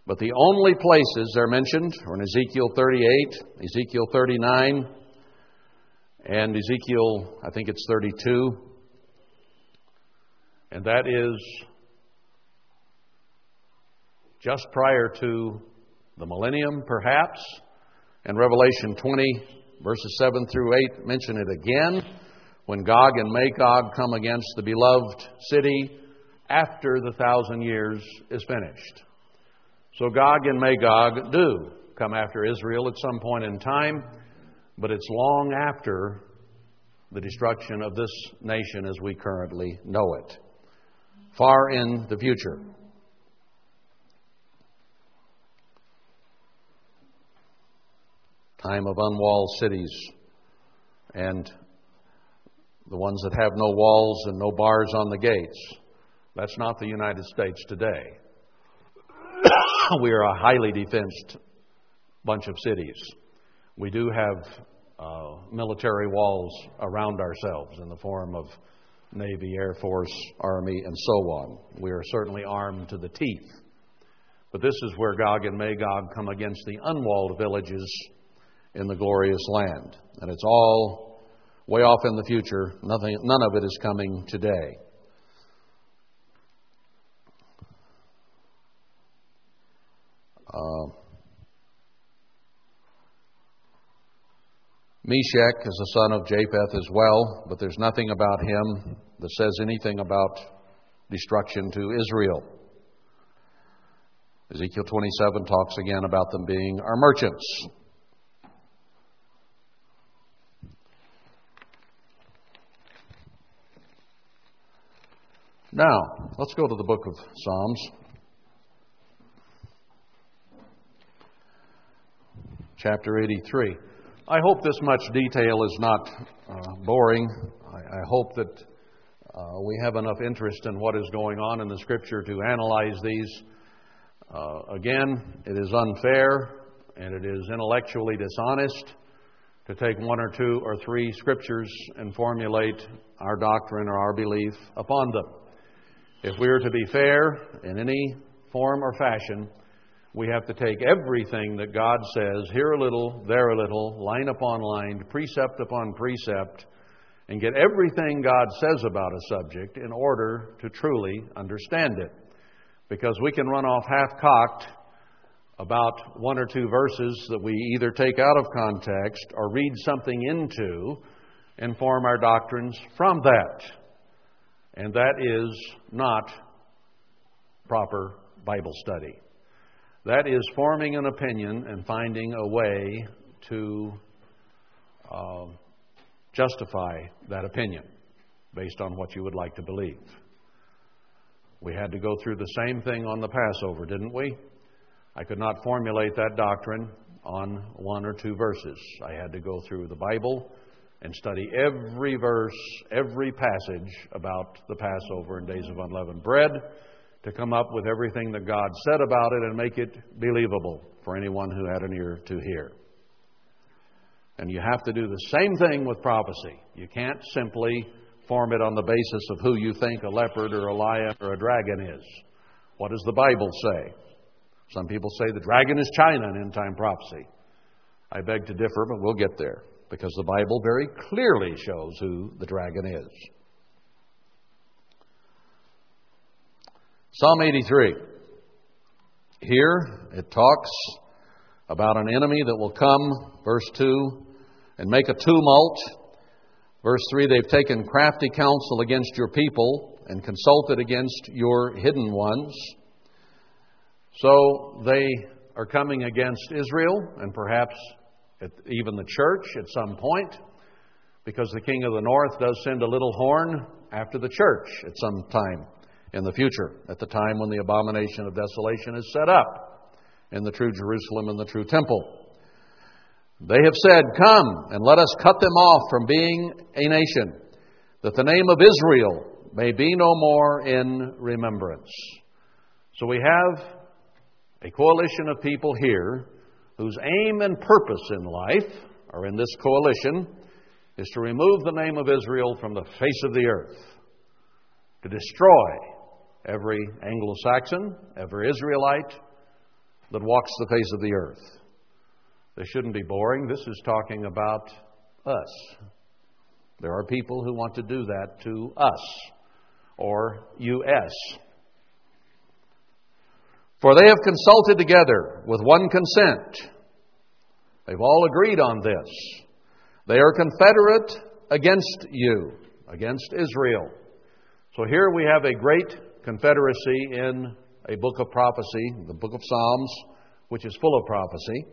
But the only places they're mentioned are in Ezekiel thirty-eight, Ezekiel thirty-nine, and Ezekiel, I think it's thirty-two. And that is just prior to the millennium, perhaps. And Revelation twenty, verses seven through eight, mention it again, when Gog and Magog come against the beloved city after the thousand years is finished. So Gog and Magog do come after Israel at some point in time, but it's long after the destruction of this nation as we currently know it, far in the future. Time of unwalled cities, and the ones that have no walls and no bars on the gates. That's not the United States today. We are a highly defensed bunch of cities. We do have uh, military walls around ourselves in the form of Navy, Air Force, Army, and so on. We are certainly armed to the teeth. But this is where Gog and Magog come against the unwalled villages in the glorious land. And it's all way off in the future. Nothing, none of it is coming today. Uh, Meshach is a son of Japheth as well, but there's nothing about him that says anything about destruction to Israel. Ezekiel twenty-seven talks again about them being our merchants. Now, let's go to the book of Psalms. Chapter eighty-three. I hope this much detail is not uh, boring. I, I hope that uh, we have enough interest in what is going on in the Scripture to analyze these. Uh, again, it is unfair and it is intellectually dishonest to take one or two or three Scriptures and formulate our doctrine or our belief upon them. If we are to be fair in any form or fashion, we have to take everything that God says, here a little, there a little, line upon line, precept upon precept, and get everything God says about a subject in order to truly understand it. Because we can run off half-cocked about one or two verses that we either take out of context or read something into and form our doctrines from that. And that is not proper Bible study. That is forming an opinion and finding a way to uh, justify that opinion based on what you would like to believe. We had to go through the same thing on the Passover, didn't we? I could not formulate that doctrine. on one or two verses. I had to go through the Bible and study every verse, every passage about the Passover and days of unleavened bread to come up with everything that God said about it and make it believable for anyone who had an ear to hear. And you have to do the same thing with prophecy. You can't simply form it on the basis of who you think a leopard or a lion or a dragon is. What does the Bible say? Some people say the dragon is China in end-time prophecy. I beg to differ, but we'll get there, because the Bible very clearly shows who the dragon is. Psalm eighty-three. Here it talks about an enemy that will come, verse two, and make a tumult. Verse three, they've taken crafty counsel against your people and consulted against your hidden ones. So they are coming against Israel and perhaps even the church at some point, because the king of the north does send a little horn after the church at some time in the future, at the time when the abomination of desolation is set up in the true Jerusalem and the true temple. They have said, come and let us cut them off from being a nation, that the name of Israel may be no more in remembrance. So we have a coalition of people here whose aim and purpose in life, or in this coalition, is to remove the name of Israel from the face of the earth, to destroy every Anglo-Saxon, every Israelite that walks the face of the earth. This shouldn't be boring. This is talking about us. There are people who want to do that to us, or U S For they have consulted together with one consent. They've all agreed on this. They are confederate against you, against Israel. So here we have a great confederacy in a book of prophecy, the book of Psalms, which is full of prophecy.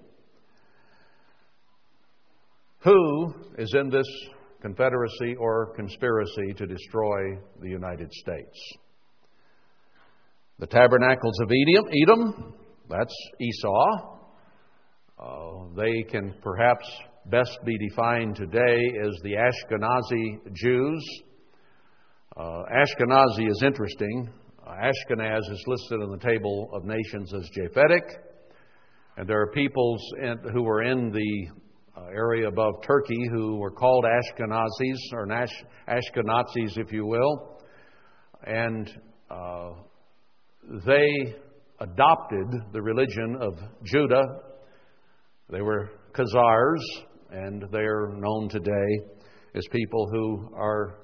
Who is in this confederacy or conspiracy to destroy the United States? The tabernacles of Edom, Edom, that's Esau. Uh, they can perhaps best be defined today as the Ashkenazi Jews. Uh, Ashkenazi is interesting. Ashkenaz is listed in the table of nations as Japhetic. And there are peoples in, who were in the uh, area above Turkey who were called Ashkenazis, or Nash, Ashkenazis, if you will. And Uh, They adopted the religion of Judah. They were Khazars, and they are known today as people who are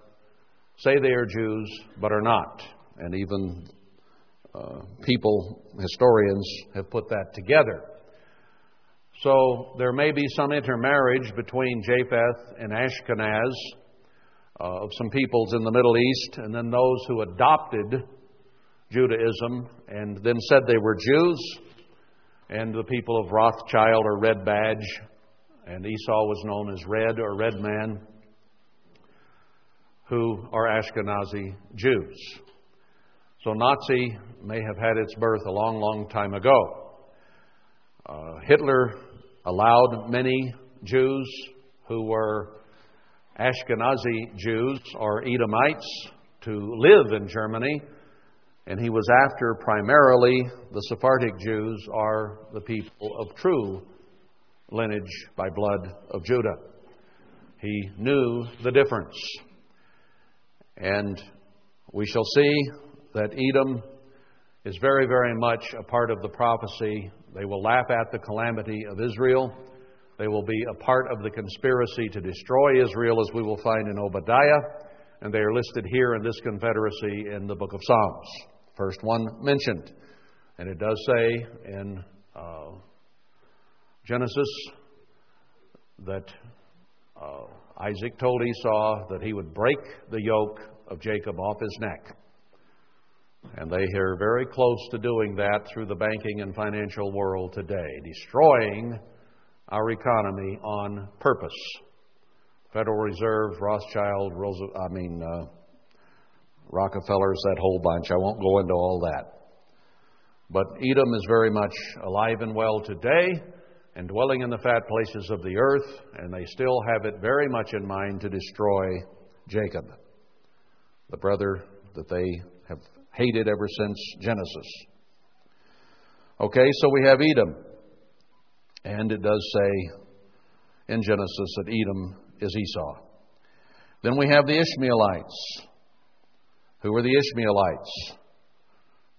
say they are Jews, but are not. And even uh, people, historians, have put that together. So there may be some intermarriage between Japheth and Ashkenaz uh, of some peoples in the Middle East, and then those who adopted Judaism, and then said they were Jews, and the people of Rothschild or Red Badge, and Esau was known as Red or Red Man, who are Ashkenazi Jews. So Nazi may have had its birth a long, long time ago. Uh, Hitler allowed many Jews who were Ashkenazi Jews or Edomites to live in Germany. And he was after primarily the Sephardic Jews, are the people of true lineage by blood of Judah. He knew the difference. And we shall see that Edom is very, very much a part of the prophecy. They will laugh at the calamity of Israel. They will be a part of the conspiracy to destroy Israel, as we will find in Obadiah. And they are listed here in this confederacy in the book of Psalms. First one mentioned. And it does say in uh, Genesis that uh, Isaac told Esau that he would break the yoke of Jacob off his neck. And they are very close to doing that through the banking and financial world today, destroying our economy on purpose. Federal Reserve, Rothschild, Rosa, I mean, uh, Rockefellers, that whole bunch. I won't go into all that. But Edom is very much alive and well today, and dwelling in the fat places of the earth, and they still have it very much in mind to destroy Jacob, the brother that they have hated ever since Genesis. Okay, so we have Edom. And it does say in Genesis that Edom is Esau. Then we have the Ishmaelites. Who were the Ishmaelites?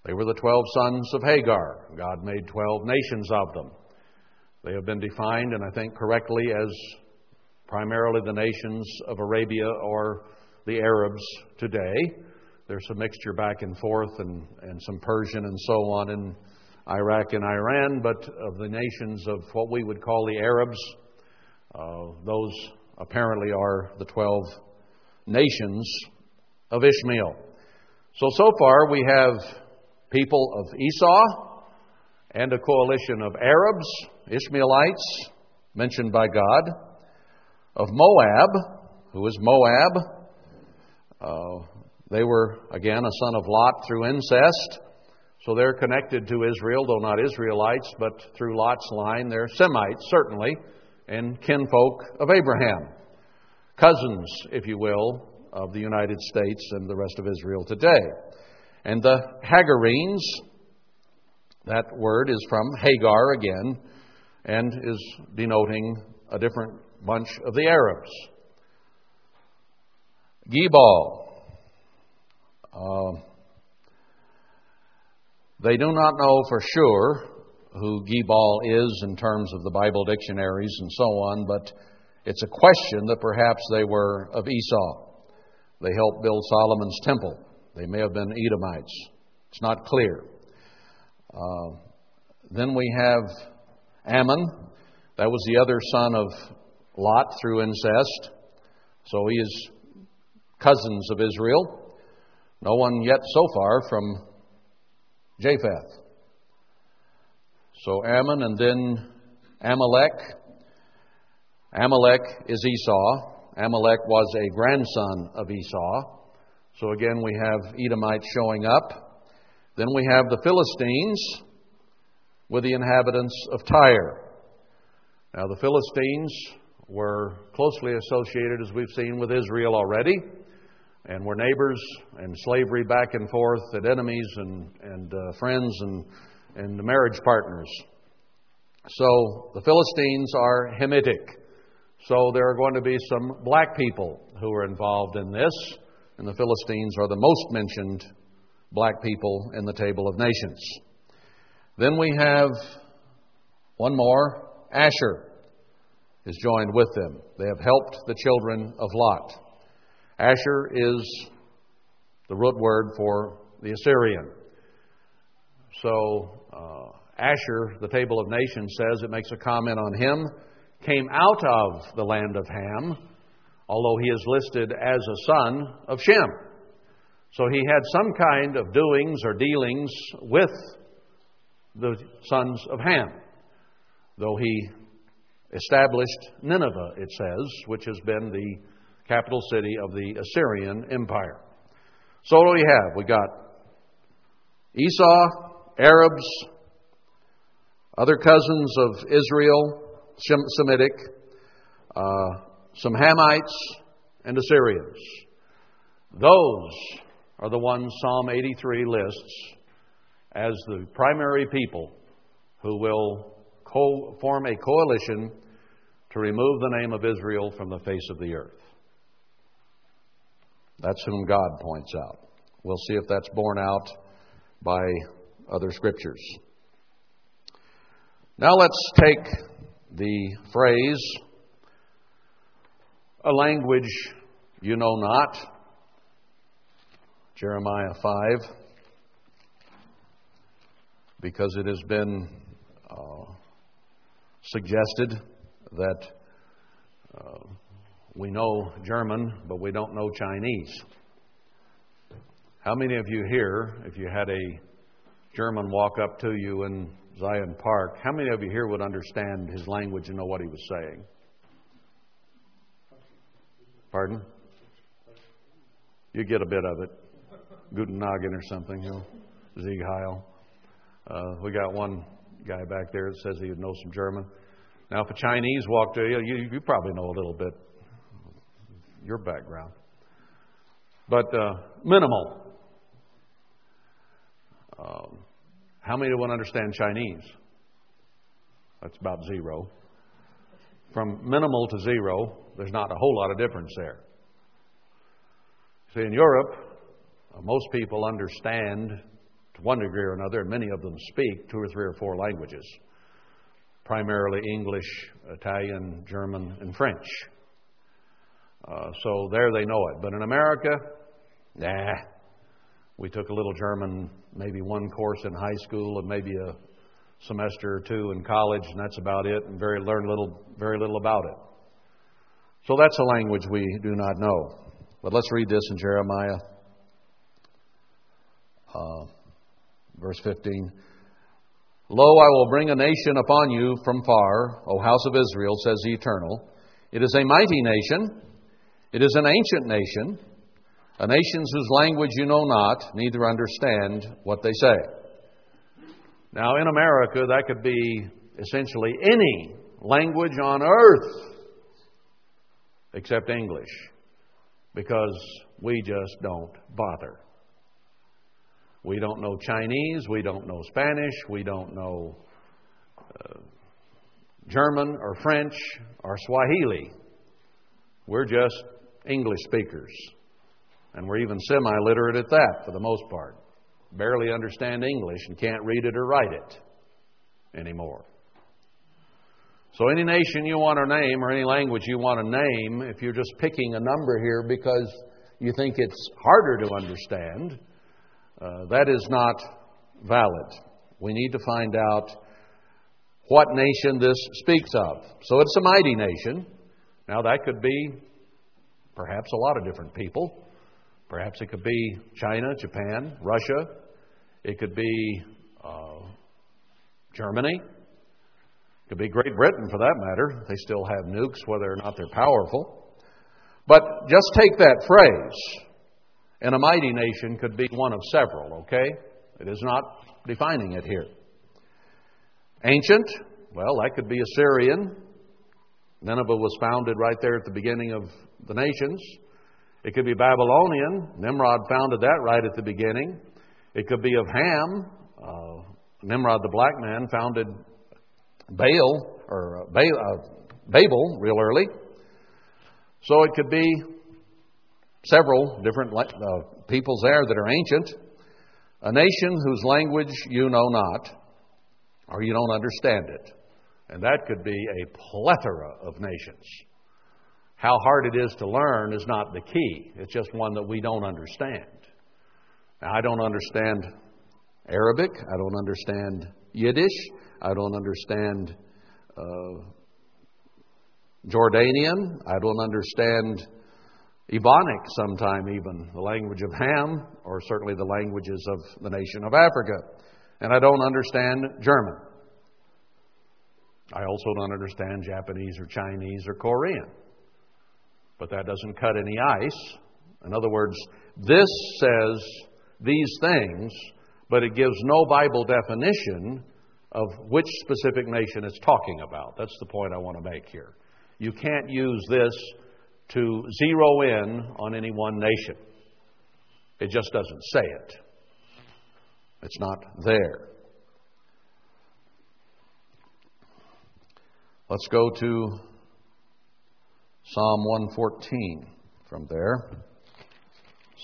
They were the twelve sons of Hagar. God made twelve nations of them. They have been defined, and I think correctly, as primarily the nations of Arabia or the Arabs today. There's some mixture back and forth and, and some Persian and so on in Iraq and Iran, but of the nations of what we would call the Arabs, uh, those apparently are the twelve nations of Ishmael. So, so far we have people of Esau and a coalition of Arabs, Ishmaelites, mentioned by God, of Moab, who is Moab. Uh, they were, again, a son of Lot through incest. So they're connected to Israel, though not Israelites, but through Lot's line, they're Semites, certainly, and kinfolk of Abraham. Cousins, if you will, of the United States and the rest of Israel today. And the Hagarines, that word is from Hagar again, and is denoting a different bunch of the Arabs. Gebal. Uh, They do not know for sure who Gebal is in terms of the Bible dictionaries and so on, but it's a question that perhaps they were of Esau. They helped build Solomon's temple. They may have been Edomites. It's not clear. Uh, then we have Ammon. That was the other son of Lot through incest. So he is cousins of Israel. No one yet so far from Japheth. So Ammon and then Amalek. Amalek is Esau. Amalek was a grandson of Esau. So again, we have Edomites showing up. Then we have the Philistines with the inhabitants of Tyre. Now, the Philistines were closely associated, as we've seen, with Israel already. And we're neighbors and slavery back and forth and enemies and, and uh, friends and, and marriage partners. So the Philistines are Hamitic. So there are going to be some black people who are involved in this. And the Philistines are the most mentioned black people in the table of nations. Then we have one more. Asher is joined with them. They have helped the children of Lot. Asher is the root word for the Assyrian. So uh, Asher, the Table of Nations says, it makes a comment on him, came out of the land of Ham, although he is listed as a son of Shem. So he had some kind of doings or dealings with the sons of Ham, though he established Nineveh, it says, which has been the capital city of the Assyrian Empire. So what do we have? We got Esau, Arabs, other cousins of Israel, Semitic, uh, some Hamites, and Assyrians. Those are the ones Psalm eighty-three lists as the primary people who will co- form a coalition to remove the name of Israel from the face of the earth. That's whom God points out. We'll see if that's borne out by other scriptures. Now let's take the phrase, a language you know not, Jeremiah five, because it has been uh, suggested that Uh, We know German, but we don't know Chinese. How many of you here, if you had a German walk up to you in Zion Park, how many of you here would understand his language and know what he was saying? Pardon? You get a bit of it. Guten Morgen or something, you know. Sieg Heil. Uh, we got one guy back there that says he would know some German. Now, if a Chinese walked to you, you, you probably know a little bit your background. But uh, minimal. Um, how many don't understand Chinese? That's about zero. From minimal to zero, there's not a whole lot of difference there. See, in Europe, uh, most people understand to one degree or another, and many of them speak two or three or four languages. Primarily English, Italian, German, and French. Uh, so there they know it. But in America, nah. We took a little German, maybe one course in high school and maybe a semester or two in college, and that's about it, and very learned little, very little about it. So that's a language we do not know. But let's read this in Jeremiah, uh, verse fifteen. Lo, I will bring a nation upon you from far, O house of Israel, says the Eternal. It is a mighty nation. It is an ancient nation, a nation whose language you know not, neither understand what they say. Now, in America, that could be essentially any language on earth except English, because we just don't bother. We don't know Chinese, we don't know Spanish, we don't know uh, German or French or Swahili. We're just English speakers, and we're even semi-literate at that for the most part. Barely understand English and can't read it or write it anymore. So any nation you want to name or any language you want to name, if you're just picking a number here because you think it's harder to understand, uh, that is not valid. We need to find out what nation this speaks of. So it's a mighty nation. Now that could be perhaps a lot of different people. Perhaps it could be China, Japan, Russia. It could be uh, Germany. It could be Great Britain, for that matter. They still have nukes, whether or not they're powerful. But just take that phrase, and a mighty nation could be one of several, okay? It is not defining it here. Ancient, well, that could be Assyrian. Nineveh was founded right there at the beginning of the nations. It could be Babylonian. Nimrod founded that right at the beginning. It could be of Ham. Uh, Nimrod the black man founded Baal or ba- uh, Babel real early. So it could be several different la- uh, peoples there that are ancient. A nation whose language you know not, or you don't understand it. And that could be a plethora of nations. How hard it is to learn is not the key. It's just one that we don't understand. Now, I don't understand Arabic. I don't understand Yiddish. I don't understand uh, Jordanian. I don't understand Ebonic sometime even, the language of Ham, or certainly the languages of the nation of Africa. And I don't understand German. I also don't understand Japanese or Chinese or Korean. But that doesn't cut any ice. In other words, this says these things, but it gives no Bible definition of which specific nation it's talking about. That's the point I want to make here. You can't use this to zero in on any one nation. It just doesn't say it. It's not there. Let's go to Psalm one fourteen from there.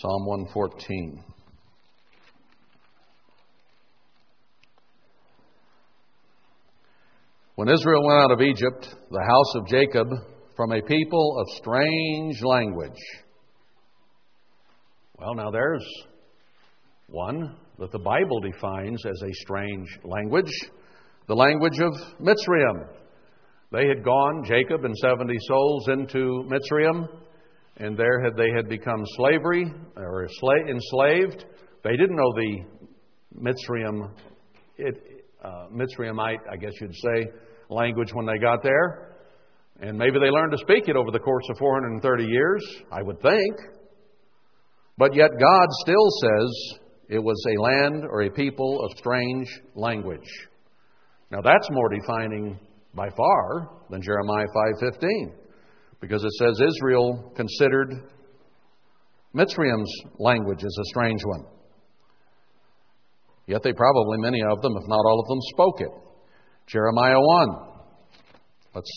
Psalm one fourteen. When Israel went out of Egypt, the house of Jacob, from a people of strange language. Well, now there's one that the Bible defines as a strange language, the language of Mitzrayim. They had gone, Jacob and seventy souls, into Mitzrayim, and there had they had become slavery or enslaved. They didn't know the Mitzrayim, it, uh, Mitzrayimite, I guess you'd say, language when they got there, and maybe they learned to speak it over the course of four hundred thirty years, I would think. But yet God still says it was a land or a people of strange language. Now that's more defining by far than Jeremiah five fifteen, because it says Israel considered Mitzrayim's language as a strange one. Yet they probably, many of them, if not all of them, spoke it. Jeremiah one. Let's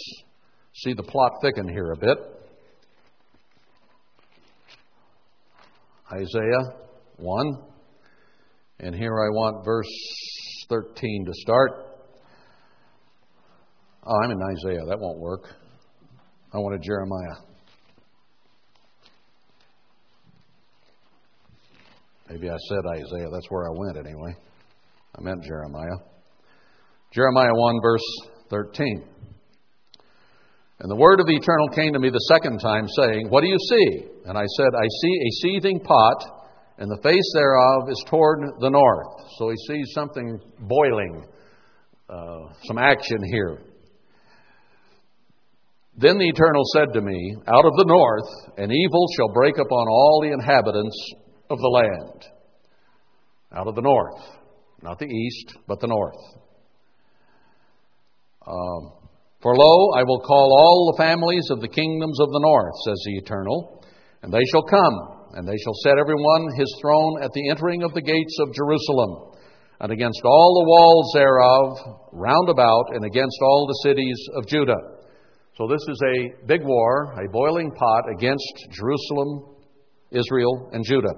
see the plot thicken here a bit. Isaiah one. And here I want verse thirteen to start. Oh, I'm in Isaiah. That won't work. I wanted Jeremiah. Maybe I said Isaiah. That's where I went anyway. I meant Jeremiah. Jeremiah one, verse thirteen. And the word of the Eternal came to me the second time, saying, What do you see? And I said, I see a seething pot, and the face thereof is toward the north. So he sees something boiling, uh, some action here. Then the Eternal said to me, Out of the north an evil shall break upon all the inhabitants of the land. Out of the north. Not the east, but the north. Um, For lo, I will call all the families of the kingdoms of the north, says the Eternal, and they shall come, and they shall set everyone his throne at the entering of the gates of Jerusalem, and against all the walls thereof round about, and against all the cities of Judah. So this is a big war, a boiling pot against Jerusalem, Israel, and Judah.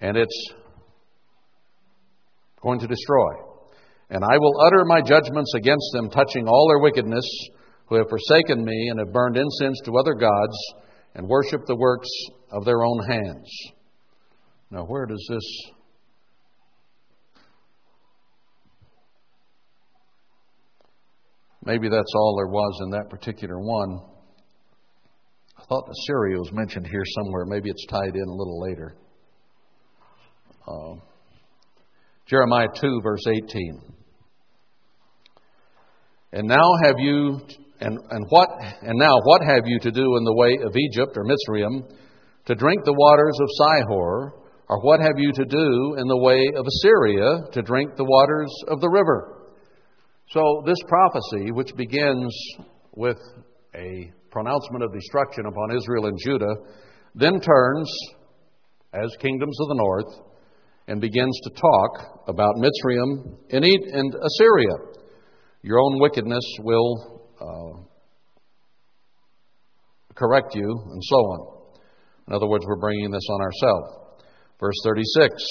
And it's going to destroy. And I will utter my judgments against them, touching all their wickedness, who have forsaken me and have burned incense to other gods and worshipped the works of their own hands. Now, where does this maybe that's all there was in that particular one. I thought Assyria was mentioned here somewhere. Maybe it's tied in a little later. Uh, Jeremiah two, verse eighteen. And now have you and, and what and now what have you to do in the way of Egypt or Mitzrayim, to drink the waters of Sihor, or what have you to do in the way of Assyria, to drink the waters of the river? So this prophecy, which begins with a pronouncement of destruction upon Israel and Judah, then turns as kingdoms of the north and begins to talk about Mitzrayim and Assyria. Your own wickedness will uh, correct you, and so on. In other words, we're bringing this on ourselves. Verse thirty-six.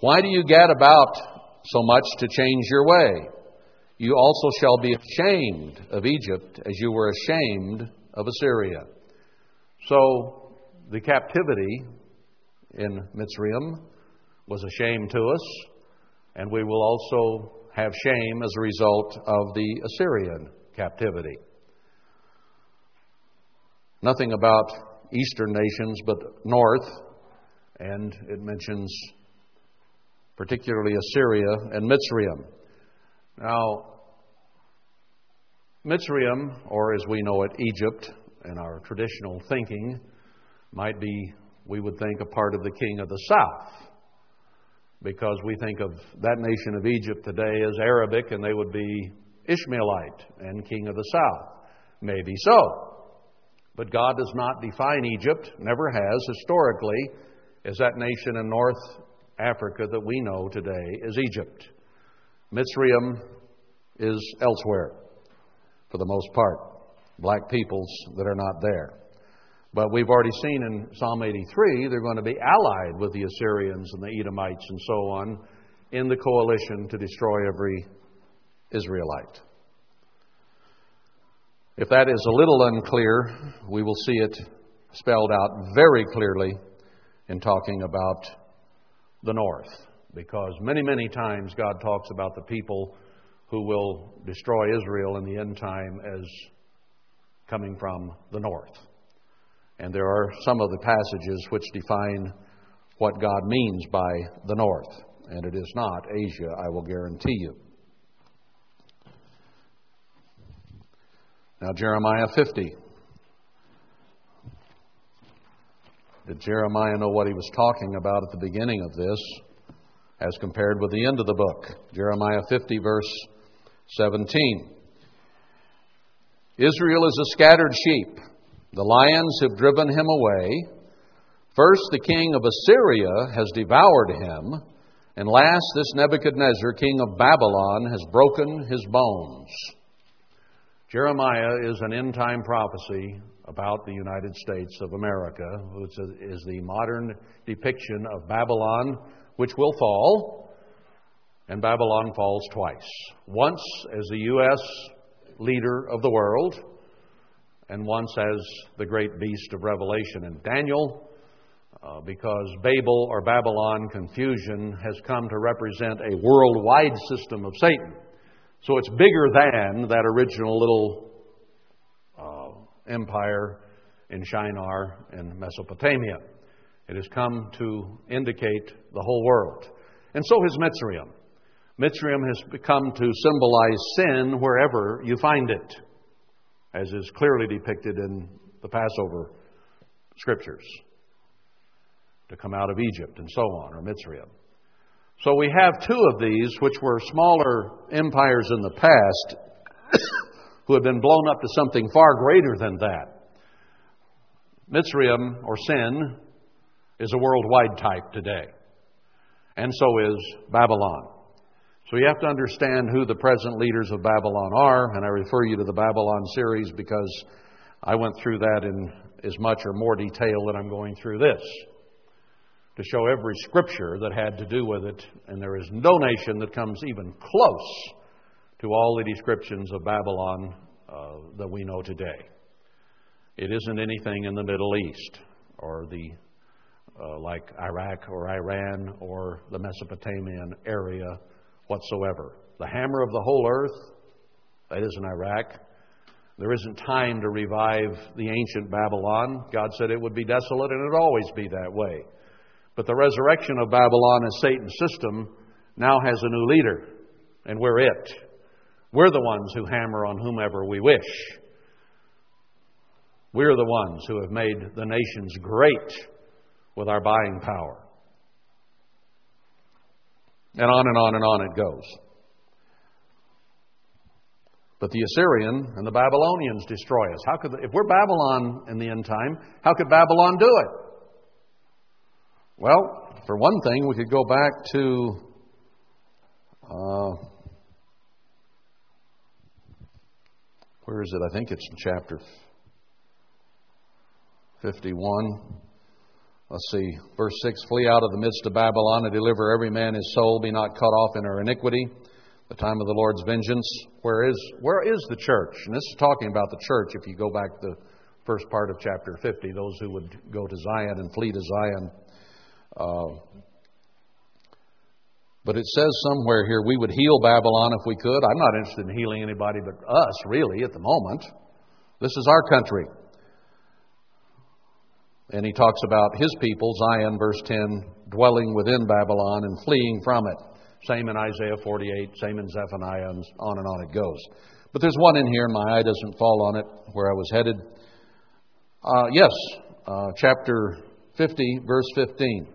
Why do you gad about so much to change your way? You also shall be ashamed of Egypt as you were ashamed of Assyria. So the captivity in Mitzrayim was a shame to us, and we will also have shame as a result of the Assyrian captivity. Nothing about eastern nations, but north, and it mentions particularly Assyria and Mitzrayim. Now, Mitzrayim, or as we know it, Egypt, in our traditional thinking, might be, we would think, a part of the king of the south, because we think of that nation of Egypt today as Arabic, and they would be Ishmaelite and king of the south. Maybe so. But God does not define Egypt, never has historically, as that nation in North Africa that we know today as Egypt. Mitzrayim is elsewhere, for the most part, black peoples that are not there. But we've already seen in Psalm eighty-three, they're going to be allied with the Assyrians and the Edomites and so on in the coalition to destroy every Israelite. If that is a little unclear, we will see it spelled out very clearly in talking about the north, because many, many times God talks about the people who will destroy Israel in the end time as coming from the north. And there are some of the passages which define what God means by the north. And it is not Asia, I will guarantee you. Now, Jeremiah fifty. Did Jeremiah know what he was talking about at the beginning of this as compared with the end of the book? Jeremiah fifty, verse seventeen. Israel is a scattered sheep. The lions have driven him away. First, the king of Assyria has devoured him. And last, this Nebuchadnezzar, king of Babylon, has broken his bones. Jeremiah is an end-time prophecy about the United States of America, which is the modern depiction of Babylon, which will fall. And Babylon falls twice. Once as the U S leader of the world, and once as the great beast of Revelation and Daniel, uh, because Babel or Babylon confusion has come to represent a worldwide system of Satan. So it's bigger than that original little uh, empire in Shinar and Mesopotamia. It has come to indicate the whole world. And so has Mitzrayim. Mitzrayim has come to symbolize sin wherever you find it, as is clearly depicted in the Passover scriptures, to come out of Egypt and so on, or Mitzrayim. So we have two of these, which were smaller empires in the past, who have been blown up to something far greater than that. Mitzrayim, or sin, is a worldwide type today, and so is Babylon. So you have to understand who the present leaders of Babylon are, and I refer you to the Babylon series because I went through that in as much or more detail than I'm going through this, to show every scripture that had to do with it, and there is no nation that comes even close to all the descriptions of Babylon uh, that we know today. It isn't anything in the Middle East, or the uh, like Iraq or Iran or the Mesopotamian area whatsoever. The hammer of the whole earth, that isn't Iraq. There isn't time to revive the ancient Babylon. God said it would be desolate, and it would always be that way. But the resurrection of Babylon as Satan's system now has a new leader, and we're it. We're the ones who hammer on whomever we wish. We're the ones who have made the nations great with our buying power. And on and on and on it goes. But the Assyrian and the Babylonians destroy us. How could they, if we're Babylon in the end time, how could Babylon do it? Well, for one thing, we could go back to uh, where is it? I think it's in chapter fifty-one. Let's see, verse six, flee out of the midst of Babylon and deliver every man his soul. Be not cut off in her iniquity. The time of the Lord's vengeance. Where is where is the church? And this is talking about the church. If you go back to the first part of chapter fifty, those who would go to Zion and flee to Zion. Uh, but it says somewhere here, we would heal Babylon if we could. I'm not interested in healing anybody but us, really, at the moment. This is our country. And he talks about his people, Zion, verse ten, dwelling within Babylon and fleeing from it. Same in Isaiah forty-eight, same in Zephaniah, and on and on it goes. But there's one in here, my eye doesn't fall on it, where I was headed. Uh, yes, uh, chapter fifty, verse fifteen.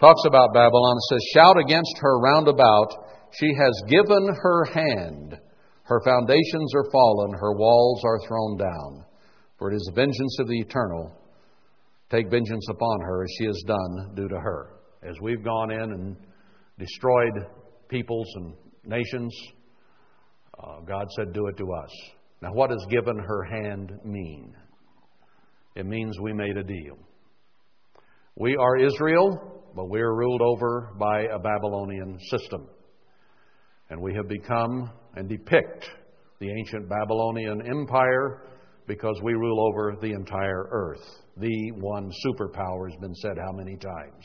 Talks about Babylon. It says, shout against her round about. She has given her hand. Her foundations are fallen. Her walls are thrown down. For it is the vengeance of the eternal. Take vengeance upon her as she has done due to her. As we've gone in and destroyed peoples and nations, uh, God said, do it to us. Now, what does given her hand mean? It means we made a deal. We are Israel, but we are ruled over by a Babylonian system. And we have become and depict the ancient Babylonian empire because we rule over the entire earth. The one superpower has been said how many times.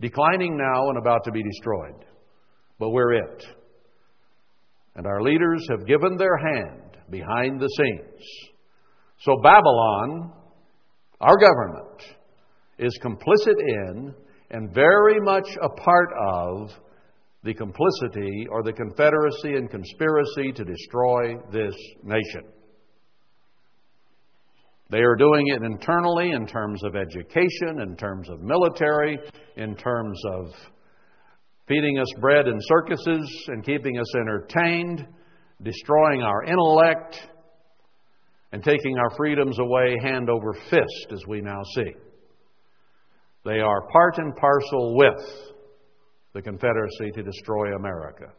Declining now and about to be destroyed. But we're it. And our leaders have given their hand behind the scenes. So Babylon, our government, is complicit in and very much a part of the complicity or the confederacy and conspiracy to destroy this nation. They are doing it internally in terms of education, in terms of military, in terms of feeding us bread and circuses and keeping us entertained destroying our intellect, and taking our freedoms away hand over fist, as we now see. They are part and parcel with the Confederacy to destroy America.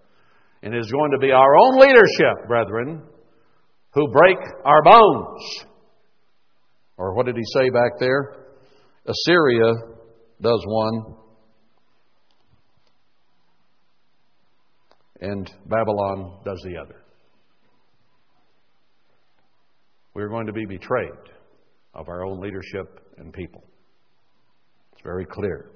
And it is going to be our own leadership, brethren, who break our bones. Or what did he say back there? Assyria does one, and Babylon does the other. We're going to be betrayed of our own leadership and people. It's very clear.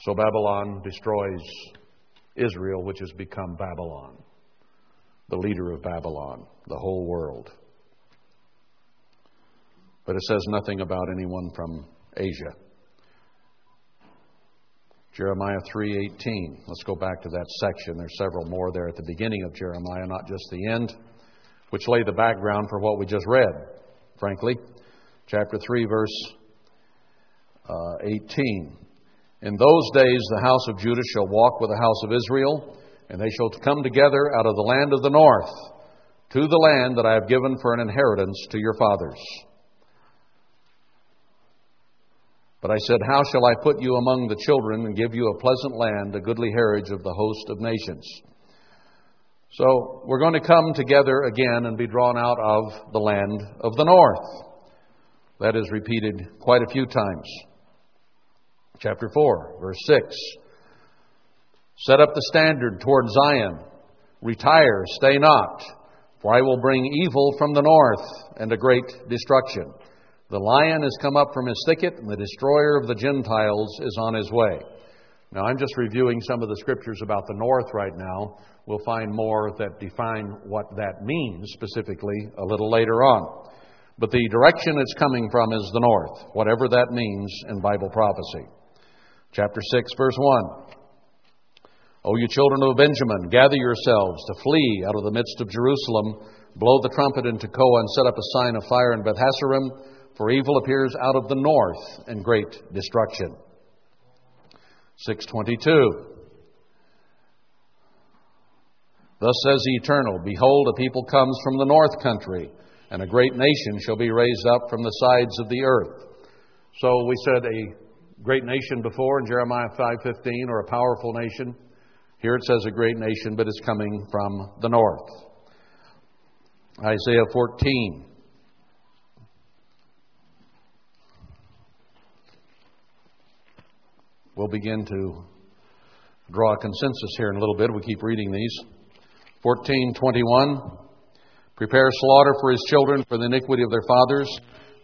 So Babylon destroys Israel, which has become Babylon, the leader of Babylon, the whole world. But it says nothing about anyone from Asia. Jeremiah three eighteen. Let's go back to that section. There's several more there at the beginning of Jeremiah, not just the end, which lay the background for what we just read, frankly. Chapter three, verse uh, eighteen. In those days the house of Judah shall walk with the house of Israel, and they shall come together out of the land of the north to the land that I have given for an inheritance to your fathers. But I said, how shall I put you among the children and give you a pleasant land, a goodly heritage of the host of nations? So we're going to come together again and be drawn out of the land of the north. That is repeated quite a few times. Chapter four, verse six. Set up the standard toward Zion. Retire, stay not, for I will bring evil from the north and a great destruction. The lion has come up from his thicket, and the destroyer of the Gentiles is on his way. Now, I'm just reviewing some of the scriptures about the north right now. We'll find more that define what that means specifically a little later on. But the direction it's coming from is the north, whatever that means in Bible prophecy. Chapter six, verse one. O you children of Benjamin, gather yourselves to flee out of the midst of Jerusalem. Blow the trumpet in Tekoa and set up a sign of fire in Beth-Hacerim, for evil appears out of the north and great destruction. six twenty-two. Thus says the Eternal, behold, a people comes from the north country, and a great nation shall be raised up from the sides of the earth. So we said a great nation before in Jeremiah five fifteen, or a powerful nation. Here it says a great nation, but it's coming from the north. Isaiah fourteen. We'll begin to draw a consensus here in a little bit. We keep reading these. fourteen twenty-one. Prepare slaughter for his children for the iniquity of their fathers,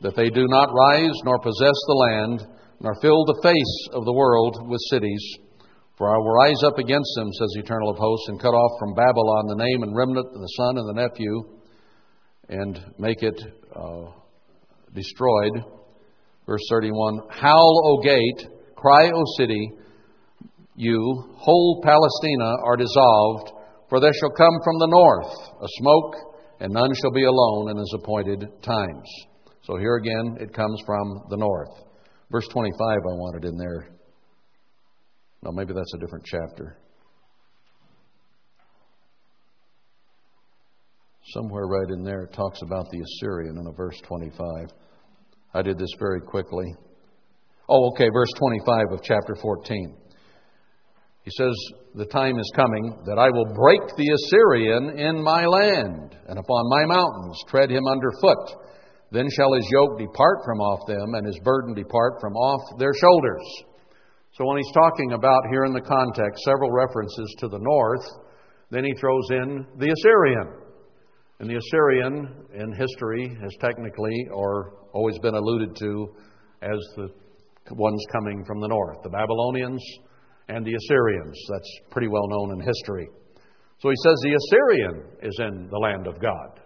that they do not rise nor possess the land, nor fill the face of the world with cities. For I will rise up against them, says the Eternal of Hosts, and cut off from Babylon the name and remnant of the son and the nephew, and make it uh, destroyed. Verse thirty-one. Howl, O gate! Cry, O city, you, whole Palestina, are dissolved, for there shall come from the north a smoke, and none shall be alone in his appointed times. So here again, it comes from the north. Verse twenty-five, I wanted in there. No, maybe that's a different chapter. Somewhere right in there, it talks about the Assyrian in a verse twenty-five. I did this very quickly. Oh, okay, verse twenty-five of chapter fourteen. He says, the time is coming that I will break the Assyrian in my land, and upon my mountains tread him underfoot. Then shall his yoke depart from off them, and his burden depart from off their shoulders. So when he's talking about here in the context several references to the north, then he throws in the Assyrian. And the Assyrian in history has technically or always been alluded to as the ones coming from the north, the Babylonians and the Assyrians. That's pretty well known in history. So he says the Assyrian is in the land of God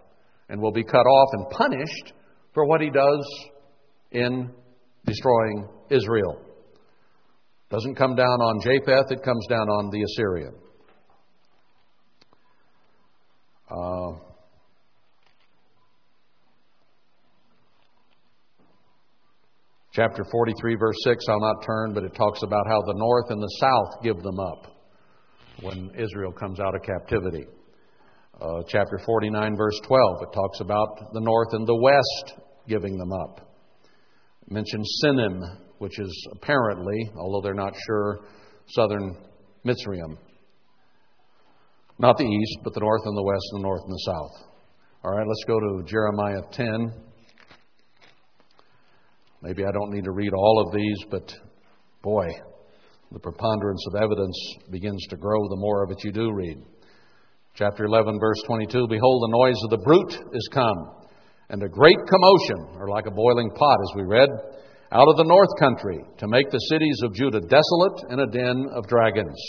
and will be cut off and punished for what he does in destroying Israel. Doesn't come down on Japheth, it comes down on the Assyrian. Uh, Chapter forty-three, verse six, I'll not turn, but it talks about how the north and the south give them up. when Israel comes out of captivity. Uh, chapter forty-nine, verse twelve, it talks about the north and the west giving them up. It mentions Sinim, which is apparently, although they're not sure, southern Mitzrayim. Not the east, but the north and the west, and the north and the south. All right, let's go to Jeremiah ten. Maybe I don't need to read all of these, but boy, the preponderance of evidence begins to grow the more of it you do read. Chapter eleven, verse twenty-two, behold, the noise of the brute is come, and a great commotion, or like a boiling pot, as we read, out of the north country, to make the cities of Judah desolate and a den of dragons,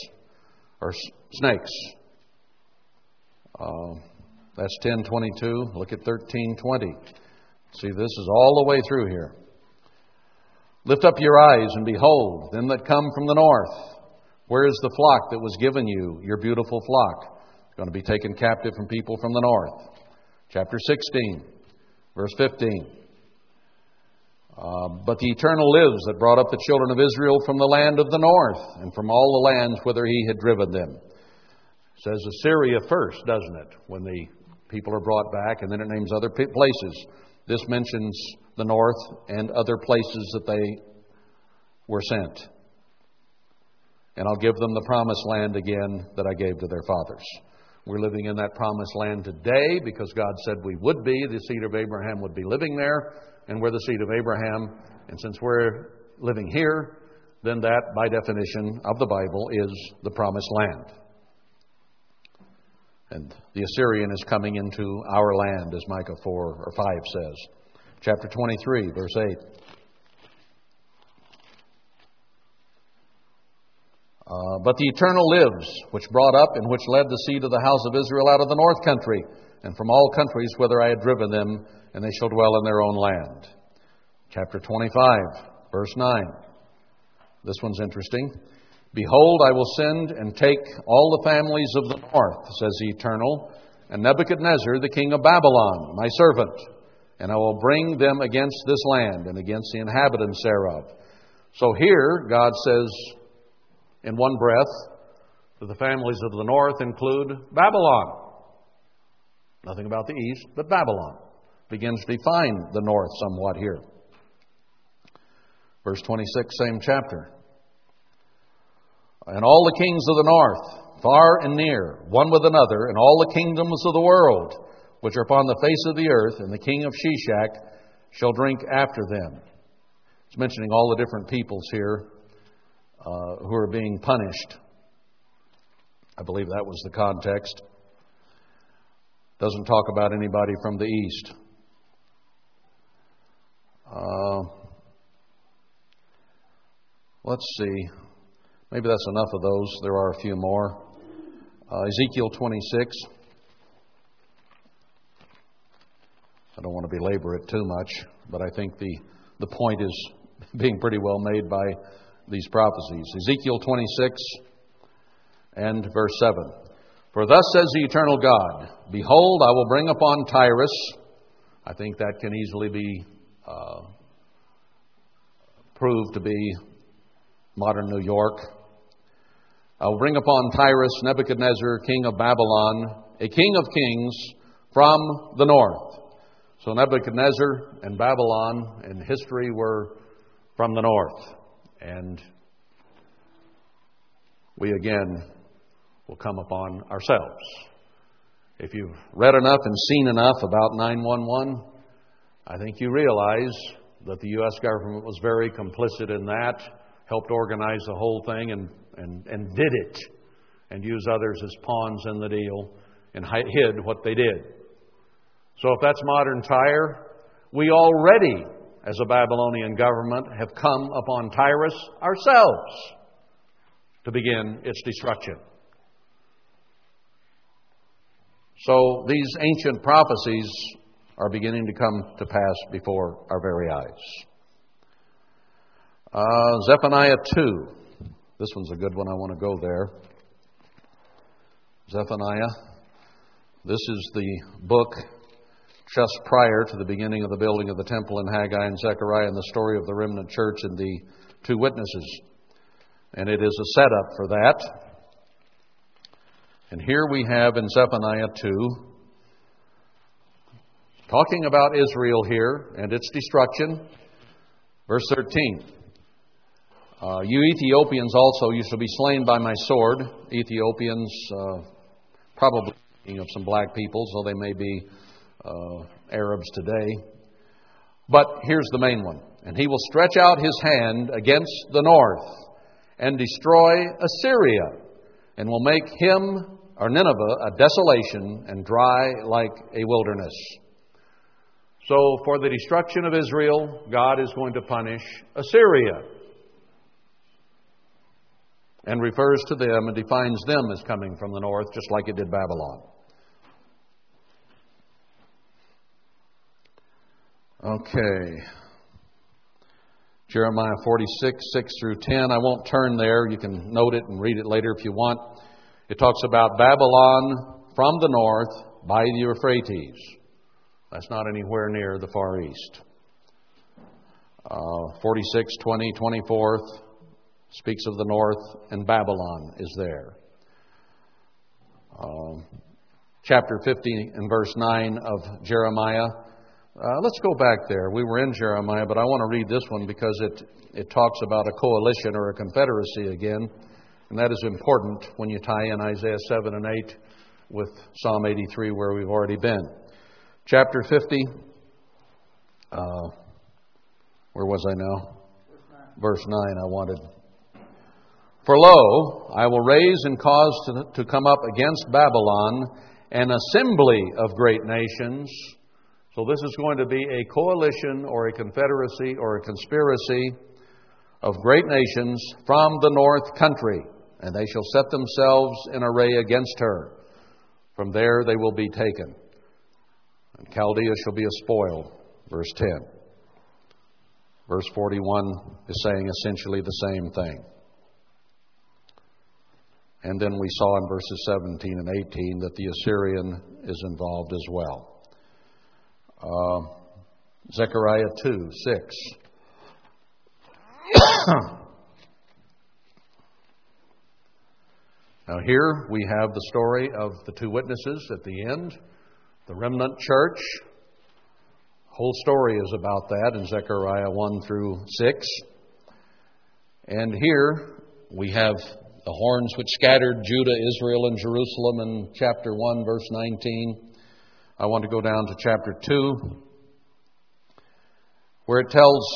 or s- snakes. Uh, that's ten twenty-two. Look at thirteen twenty. See, this is all the way through here. Lift up your eyes and behold them that come from the north. Where is the flock that was given you, your beautiful flock? It's going to be taken captive from people from the north. Chapter sixteen, verse fifteen. Uh, but the Eternal lives that brought up the children of Israel from the land of the north and from all the lands whither he had driven them. It says Assyria first, doesn't it, when the people are brought back, and then it names other places. This mentions the north and other places that they were sent. And I'll give them the promised land again that I gave to their fathers. We're living in that promised land today because God said we would be. The seed of Abraham would be living there, and we're the seed of Abraham. And since we're living here, then that, by definition of the Bible, is the promised land. And the Assyrian is coming into our land, as Micah four or five says. Chapter twenty-three, verse eight. Uh, but the Eternal lives, which brought up and which led the seed of the house of Israel out of the north country, and from all countries whither I had driven them, and they shall dwell in their own land. Chapter twenty-five, verse nine. This one's interesting. Behold, I will send and take all the families of the north, says the Eternal, and Nebuchadnezzar, the king of Babylon, my servant, and I will bring them against this land and against the inhabitants thereof. So here, God says in one breath that the families of the north include Babylon. Nothing about the east, but Babylon begins to define the north somewhat here. Verse twenty-six, same chapter. And all the kings of the north, far and near, one with another, and all the kingdoms of the world, which are upon the face of the earth, and the king of Shishak shall drink after them. It's mentioning all the different peoples here uh, who are being punished. I believe that was the context. Doesn't talk about anybody from the east. Uh, let's see. Maybe that's enough of those. There are a few more. Uh, Ezekiel twenty-six. I don't want to belabor it too much, but I think the, the point is being pretty well made by these prophecies. Ezekiel twenty-six and verse seven. For thus says the Eternal God, behold, I will bring upon Tyrus. I think that can easily be uh, proved to be modern New York. I will bring upon Tyrus Nebuchadnezzar, king of Babylon, a king of kings from the north. So Nebuchadnezzar and Babylon in history were from the north. And we again will come upon ourselves. If you've read enough and seen enough about nine one one, I think you realize that the U S government was very complicit in that, helped organize the whole thing and, and, and did it, and use others as pawns in the deal and hid what they did. So if that's modern Tyre, we already, as a Babylonian government, have come upon Tyrus ourselves to begin its destruction. So these ancient prophecies are beginning to come to pass before our very eyes. Uh, Zephaniah two. This one's a good one. I want to go there. Zephaniah. This is the book just prior to the beginning of the building of the temple in Haggai and Zechariah and the story of the remnant church and the two witnesses. And it is a setup for that. And here we have in Zephaniah two, talking about Israel here and its destruction. Verse thirteen. Uh, you Ethiopians also, you shall be slain by my sword. Ethiopians, uh, probably speaking of some black people, so they may be uh, Arabs today. But here's the main one. And he will stretch out his hand against the north and destroy Assyria, and will make him, or Nineveh, a desolation and dry like a wilderness. So for the destruction of Israel, God is going to punish Assyria, and refers to them and defines them as coming from the north, just like it did Babylon. Okay. Jeremiah forty-six, six through ten. I won't turn there. You can note it and read it later if you want. It talks about Babylon from the north by the Euphrates. That's not anywhere near the Far East. Uh, forty-six, twenty, twenty-four speaks of the north, and Babylon is there. Uh, chapter fifty and verse nine of Jeremiah. Uh, let's go back there. We were in Jeremiah, but I want to read this one because it, it talks about a coalition or a confederacy again. And that is important when you tie in Isaiah seven and eight with Psalm eighty-three, where we've already been. Chapter fifty. Uh, where was I now? Verse nine I wanted. For lo, I will raise and cause to, to come up against Babylon an assembly of great nations. So this is going to be a coalition or a confederacy or a conspiracy of great nations from the north country, and they shall set themselves in array against her. From there they will be taken, and Chaldea shall be a spoil. Verse ten. Verse forty-one is saying essentially the same thing. And then we saw in verses seventeen and eighteen that the Assyrian is involved as well. Uh, Zechariah two, six. Now here we have the story of the two witnesses at the end, the remnant church. Whole story is about that in Zechariah one through six. And here we have the horns which scattered Judah, Israel, and Jerusalem in chapter one, verse nineteen. I want to go down to chapter two, where it tells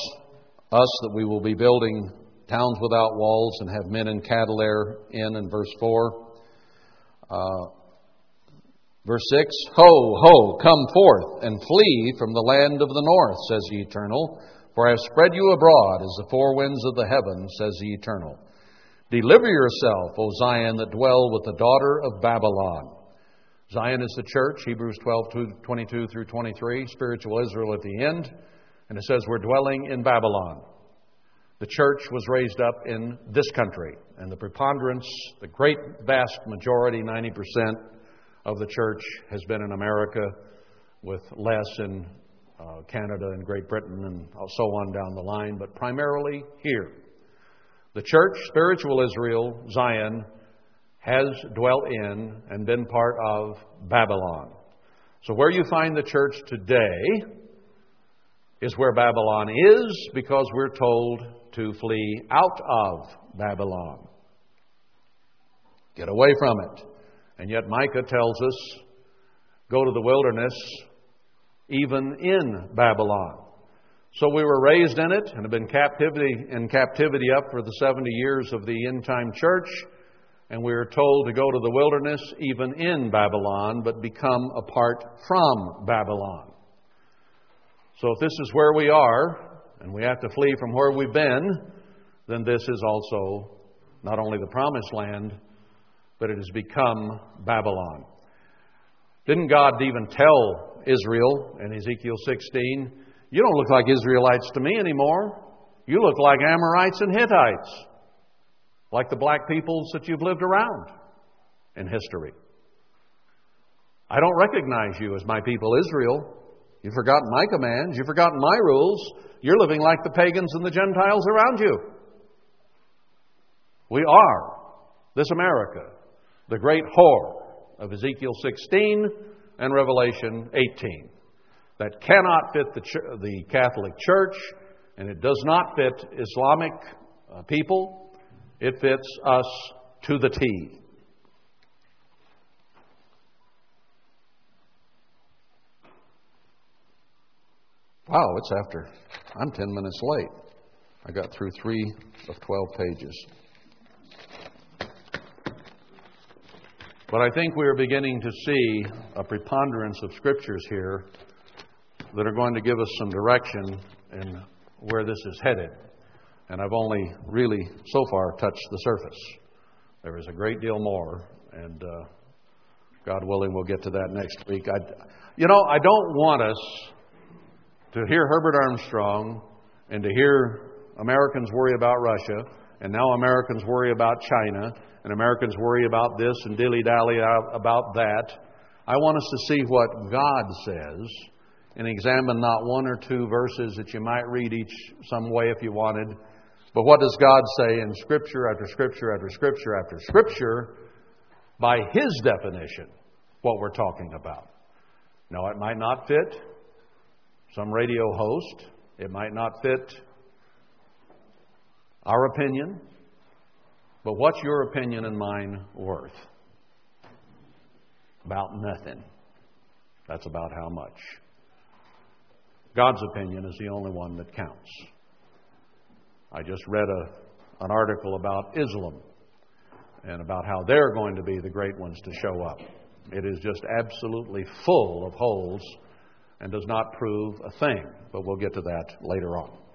us that we will be building towns without walls and have men and cattle therein, in verse four. Uh, verse six, Ho, ho, come forth and flee from the land of the north, says the Eternal, for I have spread you abroad as the four winds of the heaven, says the Eternal. Deliver yourself, O Zion, that dwell with the daughter of Babylon. Zion is the church, Hebrews twelve, twenty-two through twenty-three, spiritual Israel at the end. And it says we're dwelling in Babylon. The church was raised up in this country. And the preponderance, the great vast majority, ninety percent of the church has been in America, with less in uh, Canada and Great Britain and so on down the line, but primarily here. The church, spiritual Israel, Zion, has dwelt in and been part of Babylon. So where you find the church today is where Babylon is, because we're told to flee out of Babylon. Get away from it. And yet Micah tells us, go to the wilderness, even in Babylon. So we were raised in it and have been captivity in captivity up for the seventy years of the end-time church. And we are told to go to the wilderness, even in Babylon, but become apart from Babylon. So if this is where we are, and we have to flee from where we've been, then this is also not only the promised land, but it has become Babylon. Didn't God even tell Israel in Ezekiel sixteen, you don't look like Israelites to me anymore. You look like Amorites and Hittites, like the black peoples that you've lived around in history. I don't recognize you as my people Israel. You've forgotten my commands. You've forgotten my rules. You're living like the pagans and the Gentiles around you. We are, this America, the great whore, of Ezekiel sixteen and Revelation eighteen. That cannot fit the, ch- the Catholic Church, and it does not fit Islamic uh, people. It fits us to the T. Wow, it's after. I'm ten minutes late. I got through three of twelve pages. But I think we are beginning to see a preponderance of scriptures here that are going to give us some direction in where this is headed. And I've only really, so far, touched the surface. There is a great deal more, and uh, God willing, we'll get to that next week. I, you know, I don't want us to hear Herbert Armstrong and to hear Americans worry about Russia, and now Americans worry about China, and Americans worry about this and dilly-dally about that. I want us to see what God says and examine not one or two verses that you might read each some way if you wanted, but what does God say in Scripture after Scripture after Scripture after Scripture by His definition, what we're talking about. Now, it might not fit some radio host. It might not fit our opinion. But what's your opinion and mine worth? About nothing. That's about how much. God's opinion is the only one that counts. I just read a, an article about Islam and about how they're going to be the great ones to show up. It is just absolutely full of holes and does not prove a thing. But we'll get to that later on.